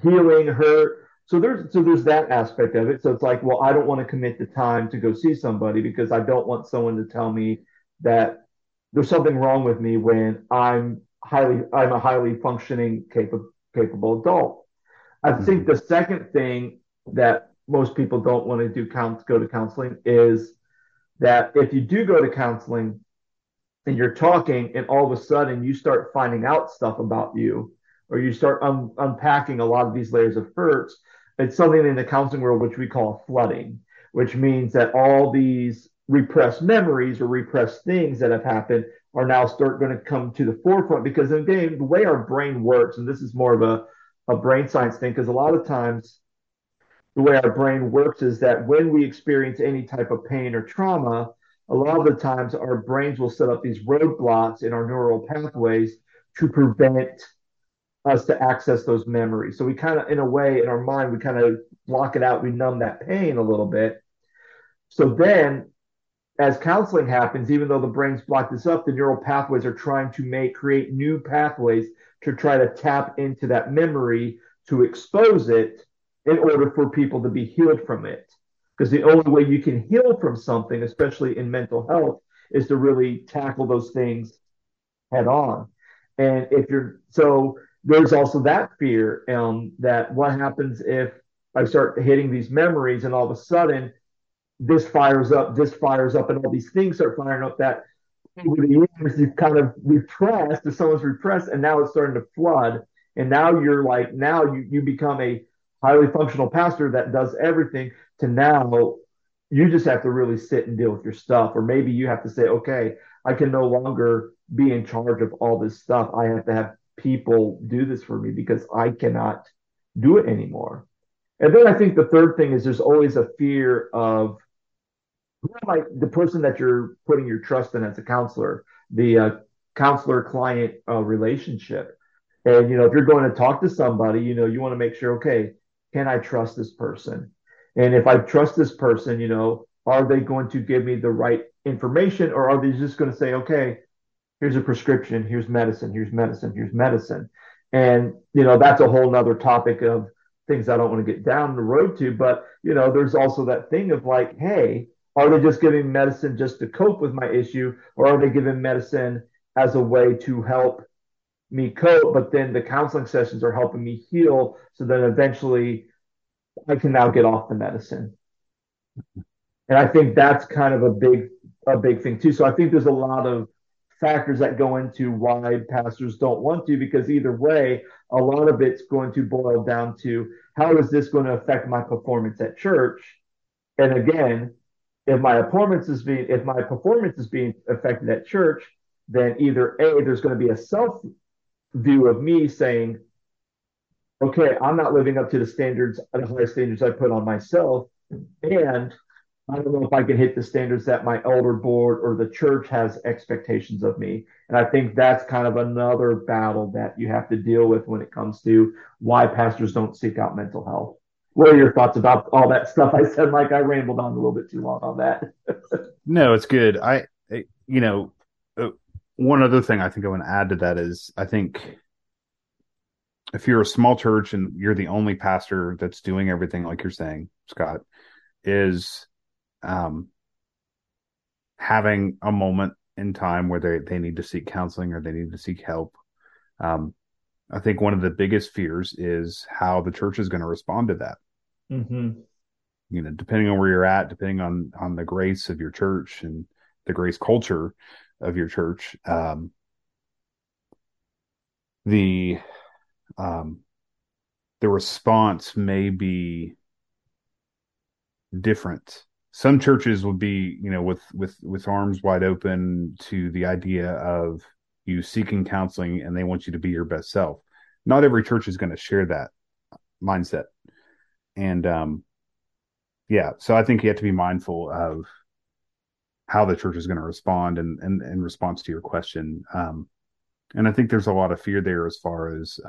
healing, hurt. So there's that aspect of it. So it's like, well, I don't want to commit the time to go see somebody, because I don't want someone to tell me that there's something wrong with me when I'm a highly functioning, capable adult. I think the second thing that most people don't want to do, go to counseling, is that if you do go to counseling and you're talking and all of a sudden you start finding out stuff about you, or you start unpacking a lot of these layers of hurts, it's something in the counseling world which we call flooding, which means that all these repressed memories or repressed things that have happened are now going to come to the forefront. Because again, the way our brain works, and this is more of a brain science thing, because a lot of times the way our brain works is that when we experience any type of pain or trauma, a lot of the times our brains will set up these roadblocks in our neural pathways to prevent us to access those memories. So we kind of, in a way, in our mind, we kind of block it out. We numb that pain a little bit. So then as counseling happens, even though the brain's blocked this up, the neural pathways are trying to create new pathways to try to tap into that memory, to expose it, in order for people to be healed from it. Because the only way you can heal from something, especially in mental health, is to really tackle those things head on. And there's also that fear that what happens if I start hitting these memories and all of a sudden this fires up, and all these things start firing up that over the years you've kind of repressed, if someone's repressed, and now it's starting to flood. And now you're like, you become a highly functional pastor that does everything, to now you just have to really sit and deal with your stuff. Or maybe you have to say, okay, I can no longer be in charge of all this stuff. I have to have people do this for me, because I cannot do it anymore. And then I think the third thing is there's always a fear of the person that you're putting your trust in as a counselor, the counselor-client relationship. And, you know, if you're going to talk to somebody, you know, you want to make sure, okay, can I trust this person? And if I trust this person, you know, are they going to give me the right information, or are they just going to say, okay, here's a prescription, here's medicine, here's medicine, here's medicine. And, you know, that's a whole nother topic of things I don't want to get down the road to. But, you know, there's also that thing of like, hey, are they just giving medicine just to cope with my issue, or are they giving medicine as a way to help me cope? But then the counseling sessions are helping me heal. So then eventually I can now get off the medicine. And I think that's kind of a big thing too. So I think there's a lot of factors that go into why pastors don't want to, because either way, a lot of it's going to boil down to how is this going to affect my performance at church? And again, if my performance is being affected at church, then either A, there's going to be a self view of me saying, okay, I'm not living up to the high standards I put on myself, and I don't know if I can hit the standards that my elder board or the church has expectations of me. And I think that's kind of another battle that you have to deal with when it comes to why pastors don't seek out mental health. What are your thoughts about all that stuff? I said, like, I rambled on a little bit too long on that. No, it's good. One other thing I think I want to add to that is, I think if you're a small church and you're the only pastor that's doing everything, like you're saying, Scott, is having a moment in time where they need to seek counseling or they need to seek help. I think one of the biggest fears is how the church is going to respond to that. Mm-hmm. You know, depending on where you're at, depending on the grace of your church and the grace culture of your church, the response may be different. Some churches will be, you know, with arms wide open to the idea of you seeking counseling, and they want you to be your best self. Not every church is going to share that mindset. And so I think you have to be mindful of how the church is going to respond and in response to your question. And I think there's a lot of fear there as far as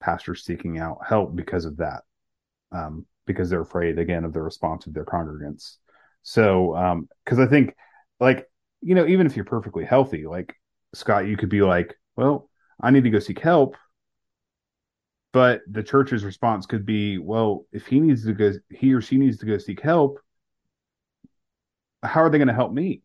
pastors seeking out help because of that, because they're afraid, again, of the response of their congregants. So, because I think, like, you know, even if you're perfectly healthy, like, Scott, you could be like, well, I need to go seek help. But the church's response could be, well, if he or she needs to go seek help, how are they going to help me?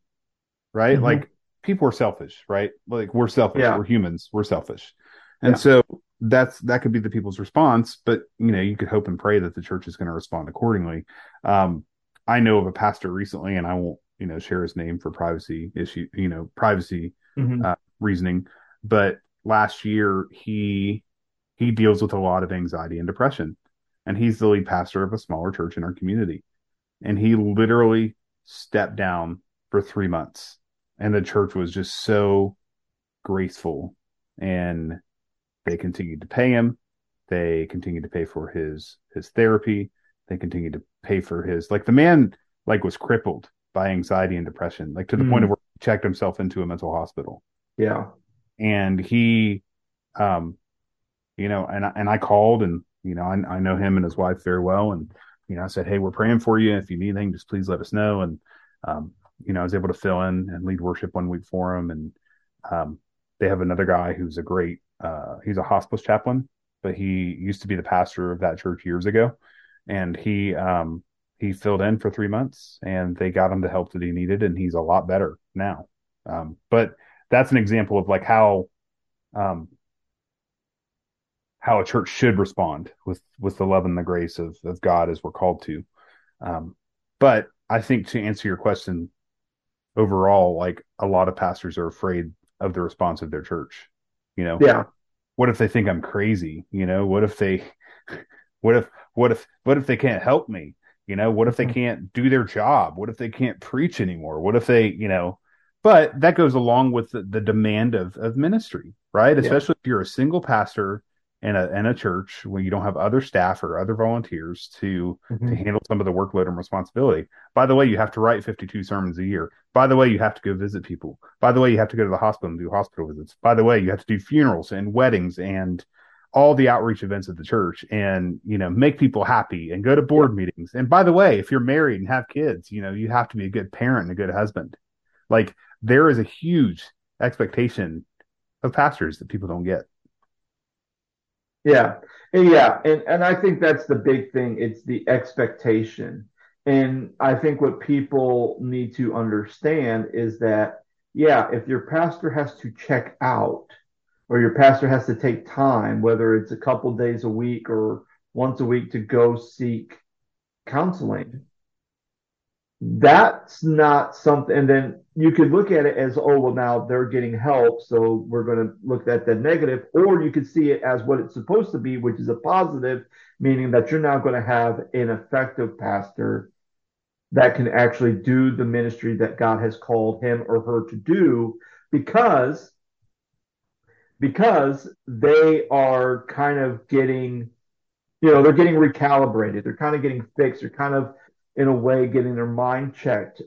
Right? Mm-hmm. Like, people are selfish, right? Like, we're selfish. Yeah. We're humans. We're selfish. And so that could be the people's response, but, you know, you could hope and pray that the church is going to respond accordingly. I know of a pastor recently, and I won't, you know, share his name for privacy issue, you know, privacy reasoning. But last year he deals with a lot of anxiety and depression, and he's the lead pastor of a smaller church in our community. And he literally stepped down for 3 months, and the church was just so graceful, and they continued to pay him. They continued to pay for his therapy. They continued to pay for his, like, the man, like, was crippled by anxiety and depression, like, to the point of where he checked himself into a mental hospital. Yeah. And he, you know, and I called, and, you know, I know him and his wife very well. And, you know, I said, hey, we're praying for you. If you need anything, just please let us know. And, you know, I was able to fill in and lead worship 1 week for him. And, they have another guy who's a great, he's a hospice chaplain, but he used to be the pastor of that church years ago. And he filled in for 3 months, and they got him the help that he needed, and he's a lot better now. But that's an example of, like, how a church should respond with the love and the grace of God as we're called to. But I think, to answer your question overall, like, a lot of pastors are afraid of the response of their church. You know, what if they think I'm crazy? You know, what if they can't help me? You know, what if they can't do their job? What if they can't preach anymore? What if they, you know, but that goes along with the demand of ministry, right? Especially if you're a single pastor in a church when you don't have other staff or other volunteers to handle some of the workload and responsibility. By the way, you have to write 52 sermons a year. By the way, you have to go visit people. By the way, you have to go to the hospital and do hospital visits. By the way, you have to do funerals and weddings and all the outreach events of the church and, you know, make people happy and go to board meetings. And by the way, if you're married and have kids, you know, you have to be a good parent and a good husband. Like, there is a huge expectation of pastors that people don't get. And I think that's the big thing. It's the expectation. And I think what people need to understand is that, yeah, if your pastor has to check out, or your pastor has to take time, whether it's a couple days a week or once a week, to go seek counseling, that's not something. And then you could look at it as, oh, well, now they're getting help, so we're going to look at that negative. Or you could see it as what it's supposed to be, which is a positive, meaning that you're now going to have an effective pastor that can actually do the ministry that God has called him or her to do, because they are kind of getting, you know, they're getting recalibrated. They're kind of getting fixed. They're kind of, in a way, getting their mind checked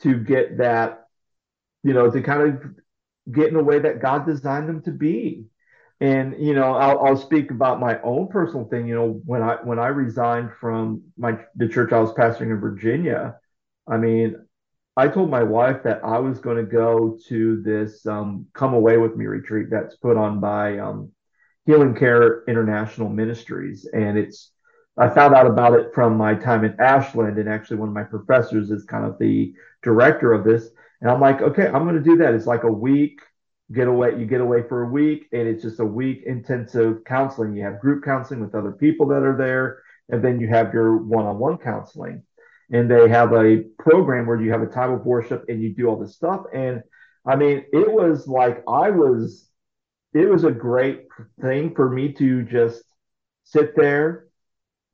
to get that, you know, to kind of get in a way that God designed them to be. And, you know, I'll speak about my own personal thing. You know, when I resigned from the church I was pastoring in Virginia, I mean, I told my wife that I was going to go to this Come Away With Me retreat that's put on by Healing Care International Ministries. And I found out about it from my time in Ashland. And actually one of my professors is kind of the director of this. And I'm like, okay, I'm going to do that. It's like a week getaway. You get away for a week, and it's just a week intensive counseling. You have group counseling with other people that are there, and then you have your one-on-one counseling. And they have a program where you have a time of worship and you do all this stuff. And I mean, it was a great thing for me to just sit there,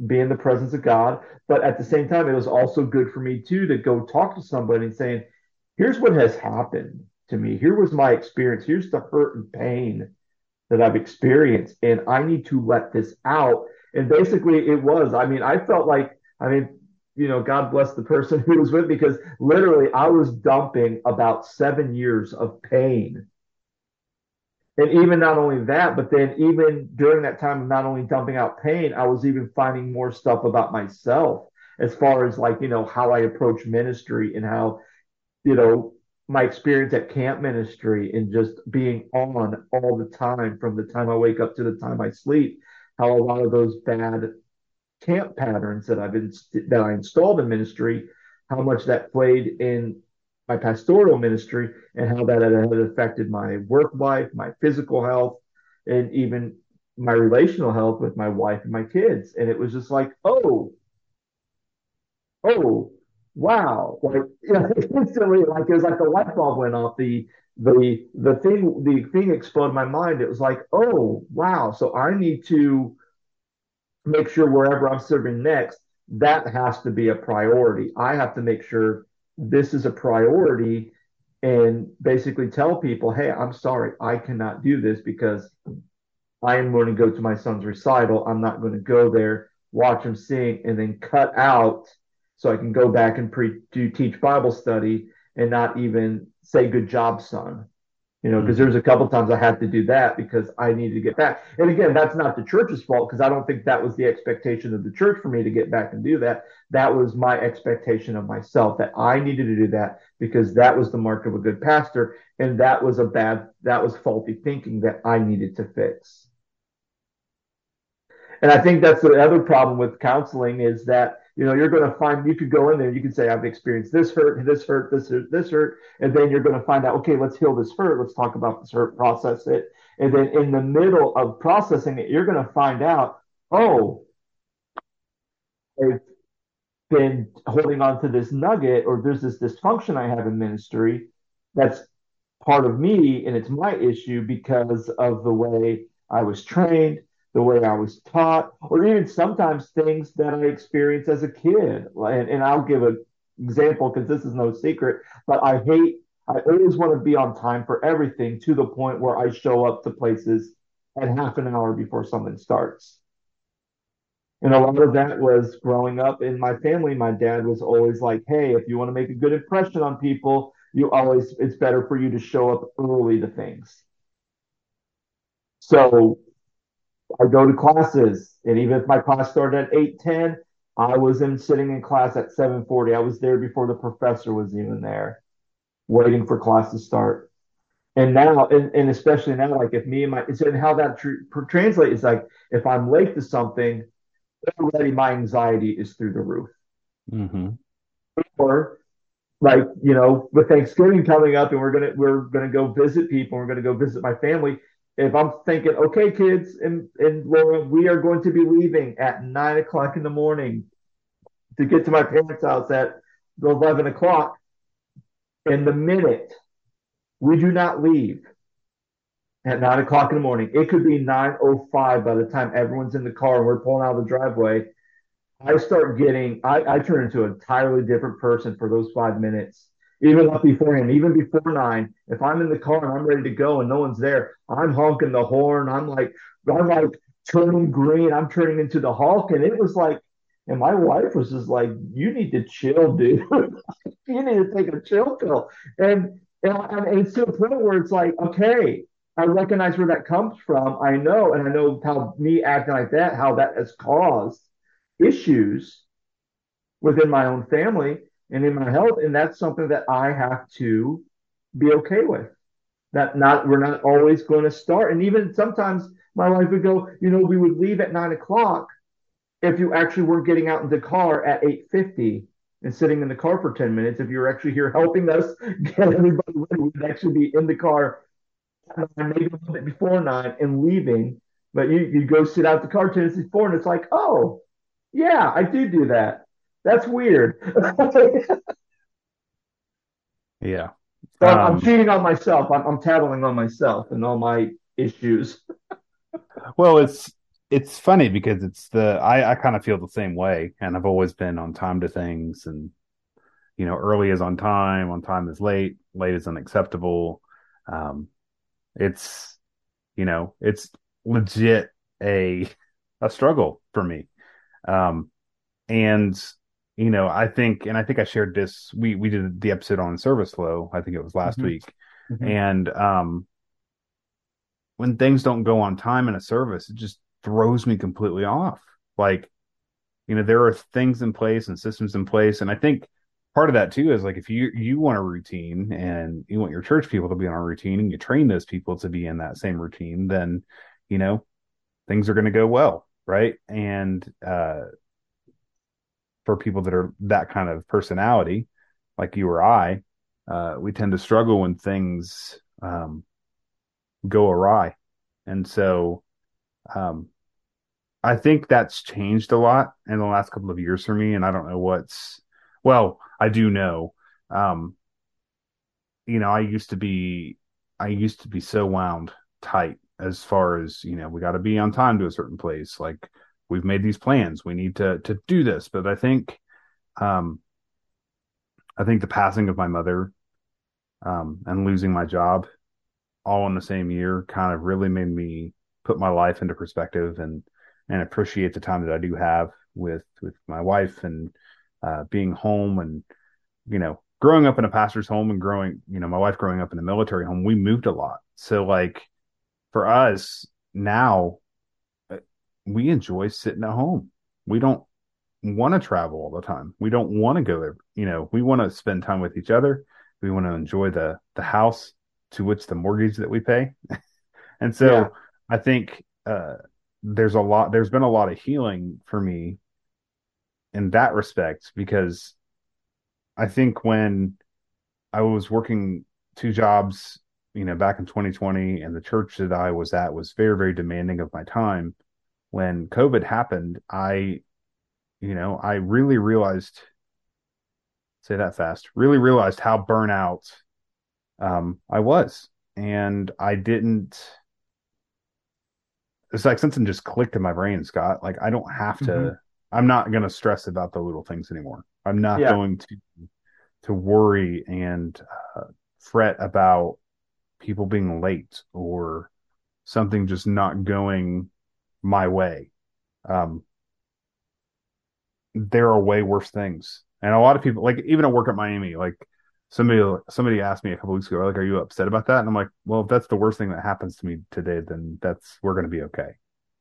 be in the presence of God. But at the same time, it was also good for me too, to go talk to somebody and saying, here's what has happened to me. Here was my experience. Here's the hurt and pain that I've experienced. And I need to let this out. And basically it was, I mean, I felt like, you know, God bless the person who was with me, because literally I was dumping about 7 years of pain. And even not only that, but then even during that time of not only dumping out pain, I was even finding more stuff about myself as far as, like, you know, how I approach ministry and how, you know, my experience at camp ministry and just being on all the time from the time I wake up to the time I sleep, how a lot of those bad camp patterns that I installed in ministry, how much that played in my pastoral ministry and how that had affected my work life, my physical health, and even my relational health with my wife and my kids. And it was just like, oh, wow. Like, you know, instantly, like, it was like the light bulb went off. The thing exploded in my mind. It was like, oh, wow. So I need to make sure wherever I'm serving next, that has to be a priority. I have to make sure this is a priority and basically tell people, hey, I'm sorry, I cannot do this because I am going to go to my son's recital. I'm not going to go there, watch him sing, and then cut out so I can go back and teach Bible study and not even say good job, son. You know, because there's a couple times I had to do that because I needed to get back. And again, that's not the church's fault, because I don't think that was the expectation of the church for me to get back and do that. That was my expectation of myself, that I needed to do that because that was the mark of a good pastor. And that was faulty thinking that I needed to fix. And I think that's the other problem with counseling is that, you know, you're going to find, you could go in there, you could say, I've experienced this hurt, this hurt. And then you're going to find out, okay, let's heal this hurt. Let's talk about this hurt, process it. And then in the middle of processing it, you're going to find out, oh, I've been holding on to this nugget, or there's this dysfunction I have in ministry that's part of me, and it's my issue because of the way I was trained, the way I was taught, or even sometimes things that I experienced as a kid. And I'll give an example, because this is no secret, but I always want to be on time for everything, to the point where I show up to places at half an hour before something starts. And a lot of that was growing up in my family. My dad was always like, hey, if you want to make a good impression on people, it's better for you to show up early to things. So I go to classes, and even if my class started at 8:10, I was sitting in class at 7:40. I was there before the professor was even there, waiting for class to start. And now, and especially now, like if me and my, and how that translates is like, if I'm late to something, already my anxiety is through the roof. Mm-hmm. Or like, you know, with Thanksgiving coming up and we're gonna go visit people, we're gonna go visit my family. If I'm thinking, okay, kids and Laura, we are going to be leaving at 9 o'clock in the morning to get to my parents' house at 11 o'clock. And the minute we do not leave at 9 o'clock in the morning, it could be 9:05 by the time everyone's in the car and we're pulling out of the driveway. I turn into an entirely different person for those 5 minutes. Even up beforehand, even before 9, if I'm in the car and I'm ready to go and no one's there, I'm honking the horn. I'm like turning green. I'm turning into the Hulk. And it was like, and my wife was just like, you need to chill, dude. You need to take a chill pill. And it's to a point where it's like, okay, I recognize where that comes from. I know, and I know how me acting like that, how that has caused issues within my own family and in my health. And that's something that I have to be okay with. We're not always going to start. And even sometimes my wife would go, you know, we would leave at 9 o'clock if you actually were getting out in the car at 8:50 and sitting in the car for 10 minutes. If you were actually here helping us get everybody ready, we would actually be in the car maybe a little bit before 9 and leaving. But you go sit out the car 10 minutes before, and it's like, oh, yeah, I do that. That's weird. Yeah. So I'm cheating on myself. I'm tattling on myself and all my issues. Well, it's funny because I kind of feel the same way, and I've always been on time to things, and you know, early is on time is late is unacceptable. It's, you know, it's legit a struggle for me. And, you know, I think I shared this, we did the episode on service flow. I think it was last week. Mm-hmm. And, when things don't go on time in a service, it just throws me completely off. Like, you know, there are things in place and systems in place. And I think part of that too is like, if you want a routine and you want your church people to be on a routine and you train those people to be in that same routine, then, you know, things are going to go well. Right. And, for people that are that kind of personality, like you or I, we tend to struggle when things go awry. And so I think that's changed a lot in the last couple of years for me. And I don't know I do know, you know, I used to be so wound tight as far as, you know, we got to be on time to a certain place. Like, we've made these plans. We need to do this. But I think the passing of my mother and losing my job all in the same year kind of really made me put my life into perspective and appreciate the time that I do have with my wife and being home and, you know, growing up in a pastor's home and my wife growing up in a military home, we moved a lot. So like for us now, we enjoy sitting at home. We don't want to travel all the time. We don't want to go, you know, we want to spend time with each other. We want to enjoy the house to which the mortgage that we pay. And so yeah. I think there's been a lot of healing for me in that respect, because I think when I was working two jobs, you know, back in 2020, and the church that I was at was very, very demanding of my time. When COVID happened, I really realized how burnout I was. And it's like something just clicked in my brain, Scott. Like, I don't have to, I'm not going to stress about the little things anymore. I'm not going to worry and fret about people being late or something just not going my way. There are way worse things. And a lot of people, like even at work at Miami, like somebody asked me a couple weeks ago, like, are you upset about that? And I'm like, well, if that's the worst thing that happens to me today, then we're going to be okay.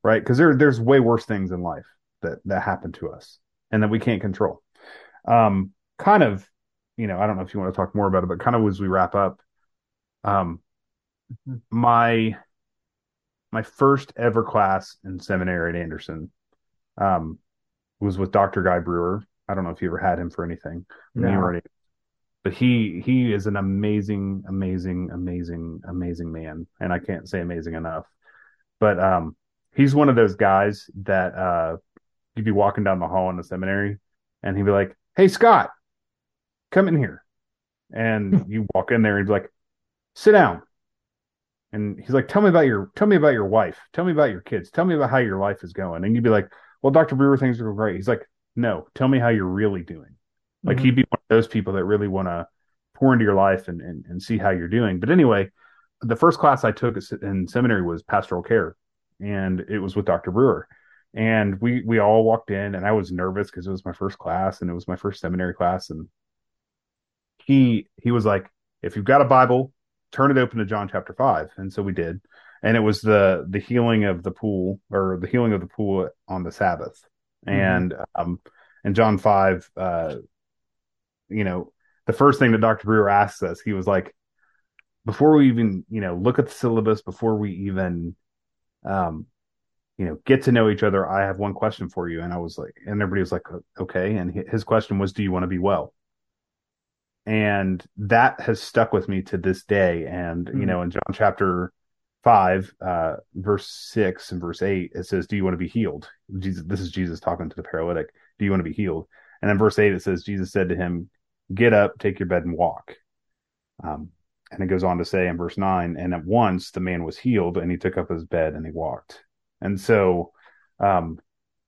Right. Because there's way worse things in life that happen to us and that we can't control. Kind of, I don't know if you want to talk more about it, but kind of as we wrap up, my first ever class in seminary at Anderson, was with Dr. Guy Brewer. I don't know if you ever had him for anything. No. But he is an amazing, amazing, amazing, amazing man. And I can't say amazing enough, but, he's one of those guys that, you'd be walking down the hall in the seminary and he'd be like, hey, Scott, come in here. And you walk in there and he'd be like, sit down. And he's like, tell me about your wife. Tell me about your kids. Tell me about how your life is going. And you'd be like, well, Dr. Brewer, things are great. He's like, no, tell me how you're really doing. Like he'd be one of those people that really want to pour into your life and see how you're doing. But anyway, the first class I took in seminary was pastoral care, and it was with Dr. Brewer. And we all walked in, and I was nervous because it was my first class and it was my first seminary class. And he was like, if you've got a Bible, turn it open to John chapter 5. And so we did. And it was the healing of the pool, or the healing of the pool on the Sabbath. And John 5, the first thing that Dr. Brewer asked us, he was like, before we even, look at the syllabus, before we even, get to know each other, I have one question for you. And I was like, and everybody was like, okay. And his question was, do you want to be well? And that has stuck with me to this day. And, in John chapter 5, verse 6 and verse 8, it says, do you want to be healed? This is Jesus talking to the paralytic. Do you want to be healed? And in verse 8, it says, Jesus said to him, get up, take your bed and walk. And it goes on to say in verse 9, and at once the man was healed and he took up his bed and he walked. And so I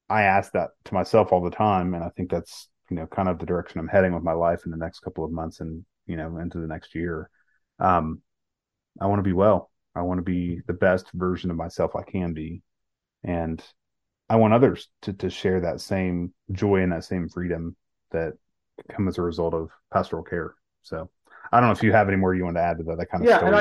ask that to myself all the time. And I think that's, kind of the direction I'm heading with my life in the next couple of months and, into the next year. I want to be well. I want to be the best version of myself I can be. And I want others to share that same joy and that same freedom that come as a result of pastoral care. So I don't know if you have any more you want to add to that kind of story. And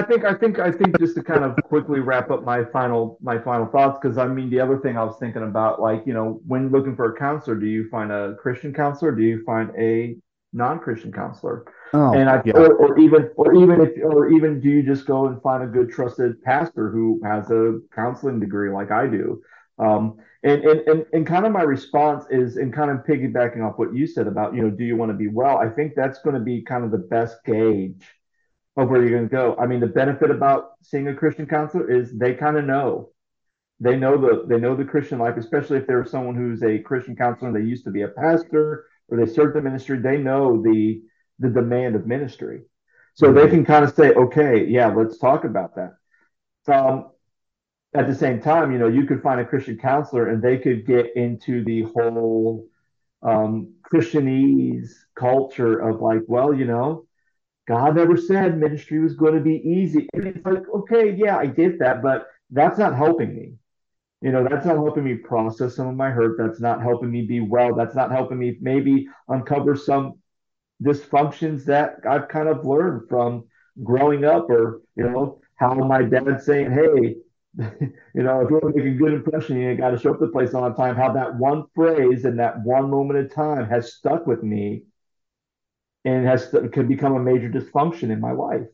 I think just to kind of quickly wrap up my final thoughts, because I mean the other thing I was thinking about, like, when looking for a counselor, do you find a Christian counselor? Do you find a non-Christian counselor? Or even do you just go and find a good trusted pastor who has a counseling degree like I do? And kind of my response is, and kind of piggybacking off what you said about, do you want to be well? I think that's going to be kind of the best gauge of where you're going to go. I mean, the benefit about seeing a Christian counselor is they kind of know. They know the Christian life, especially if there's someone who's a Christian counselor and they used to be a pastor or they served the ministry. They know the demand of ministry. So they can kind of say, okay, yeah, let's talk about that. At the same time, you could find a Christian counselor and they could get into the whole Christianese culture of like, well, God never said ministry was going to be easy. And it's like, okay, yeah, I get that, but that's not helping me. That's not helping me process some of my hurt. That's not helping me be well. That's not helping me maybe uncover some dysfunctions that I've kind of learned from growing up, or, how my dad saying, hey, if you want to make a good impression, you got to show up the place on time. How that one phrase and that one moment of time has stuck with me, and could become a major dysfunction in my life.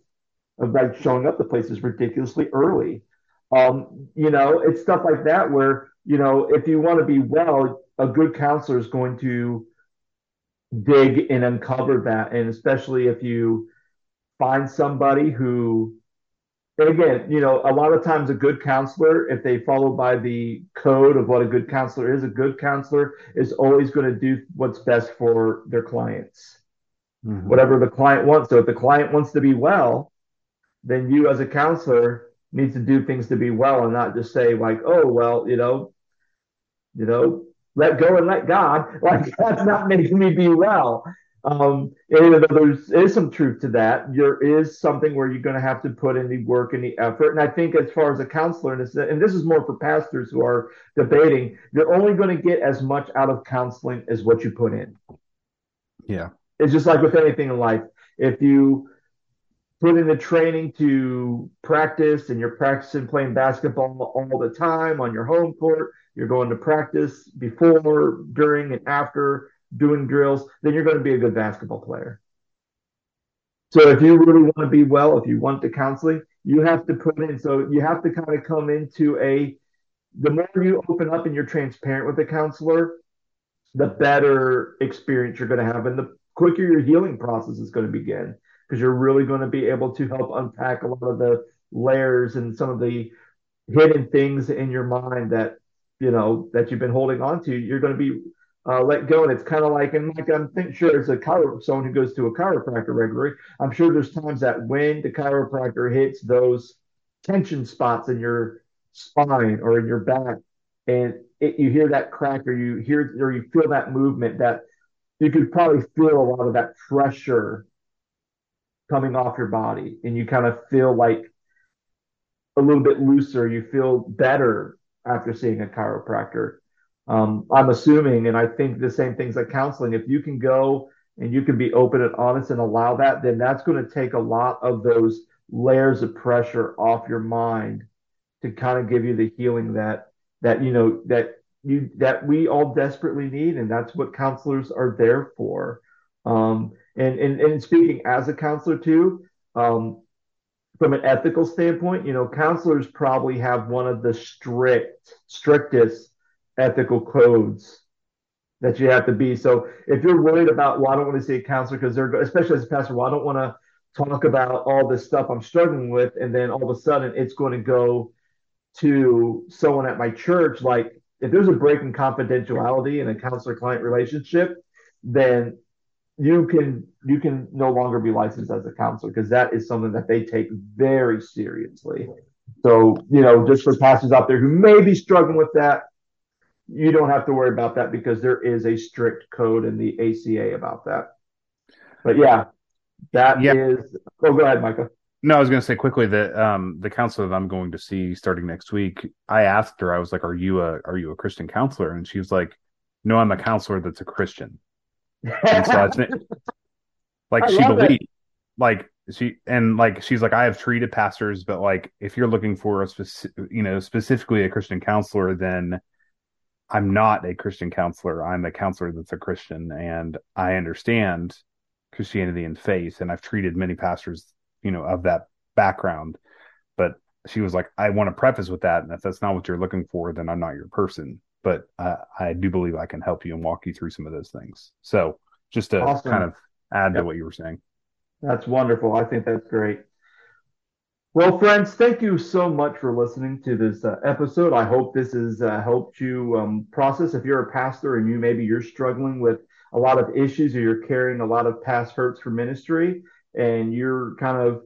Of like showing up the places ridiculously early. It's stuff like that where if you want to be well, a good counselor is going to dig and uncover that, and especially if you find somebody who. And again, a lot of times a good counselor, if they follow by the code of what a good counselor is always going to do what's best for their clients, whatever the client wants. So if the client wants to be well, then you as a counselor need to do things to be well and not just say like, oh, well, let go and let God. Like, that's not making me be well. There is some truth to that. There is something where you're going to have to put in the work and the effort. And I think as far as a counselor, and this is more for pastors who are debating, you're only going to get as much out of counseling as what you put in. Yeah. It's just like with anything in life. If you put in the training to practice and you're practicing playing basketball all the time on your home court, you're going to practice before, during, and after doing drills, then you're going to be a good basketball player. So if you really want to be well, if you want the counseling, you have to put in. So you have to kind of come into the more you open up and you're transparent with the counselor, the better experience you're going to have. And the quicker your healing process is going to begin, because you're really going to be able to help unpack a lot of the layers and some of the hidden things in your mind that, you know, that you've been holding on to. You're going to be let go. And it's kind of like, and I'm sure as someone who goes to a chiropractor regularly, I'm sure there's times that when the chiropractor hits those tension spots in your spine or in your back, and you hear that crack, or you feel that movement, that you could probably feel a lot of that pressure coming off your body, and you kind of feel like a little bit looser. You feel better after seeing a chiropractor. I'm assuming, and I think the same things like counseling, if you can go and you can be open and honest and allow that, then that's going to take a lot of those layers of pressure off your mind to kind of give you the healing that we all desperately need. And that's what counselors are there for. And speaking as a counselor too, from an ethical standpoint, you know, counselors probably have one of the strictest ethical codes that you have to be. So if you're worried about, well, I don't want to see a counselor because they're, especially as a pastor, well, I don't want to talk about all this stuff I'm struggling with, and then all of a sudden it's going to go to someone at my church. Like, if there's a break in confidentiality in a counselor-client relationship, then you can no longer be licensed as a counselor, because that is something that they take very seriously. So, you know, just for pastors out there who may be struggling with that, you don't have to worry about that, because there is a strict code in the ACA about that. But is. Oh, go ahead, Micah. No, I was going to say quickly that the counselor that I'm going to see starting next week, I asked her, I was like, "Are you a Christian counselor?" And she was like, "No, I'm a counselor that's a Christian." And so that's it. Like, she believed, she's like, "I have treated pastors, but like, if you're looking for specifically a Christian counselor, then I'm not a Christian counselor. I'm a counselor that's a Christian, and I understand Christianity and faith. And I've treated many pastors, you know, of that background." But she was like, "I want to preface with that, and if that's not what you're looking for, then I'm not your person. But I do believe I can help you and walk you through some of those things." So just to awesome. Kind of add to what you were saying. That's wonderful. I think that's great. Well, friends, thank you so much for listening to this episode. I hope this has helped you process. If you're a pastor and you're struggling with a lot of issues, or you're carrying a lot of past hurts for ministry, and you're kind of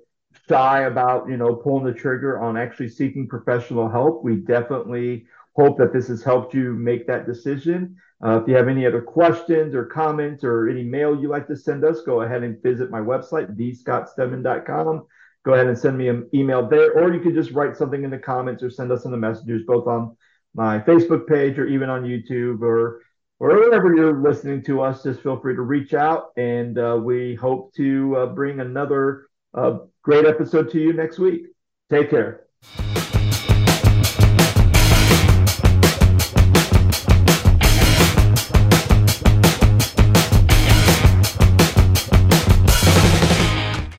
shy about, you know, pulling the trigger on actually seeking professional help, we definitely hope that this has helped you make that decision. If you have any other questions or comments or any mail you'd like to send us, go ahead and visit my website, thescottstedman.com. Go ahead and send me an email there, or you could just write something in the comments or send us in the messages, both on my Facebook page or even on YouTube or wherever you're listening to us. Just feel free to reach out, and we hope to bring another great episode to you next week. Take care.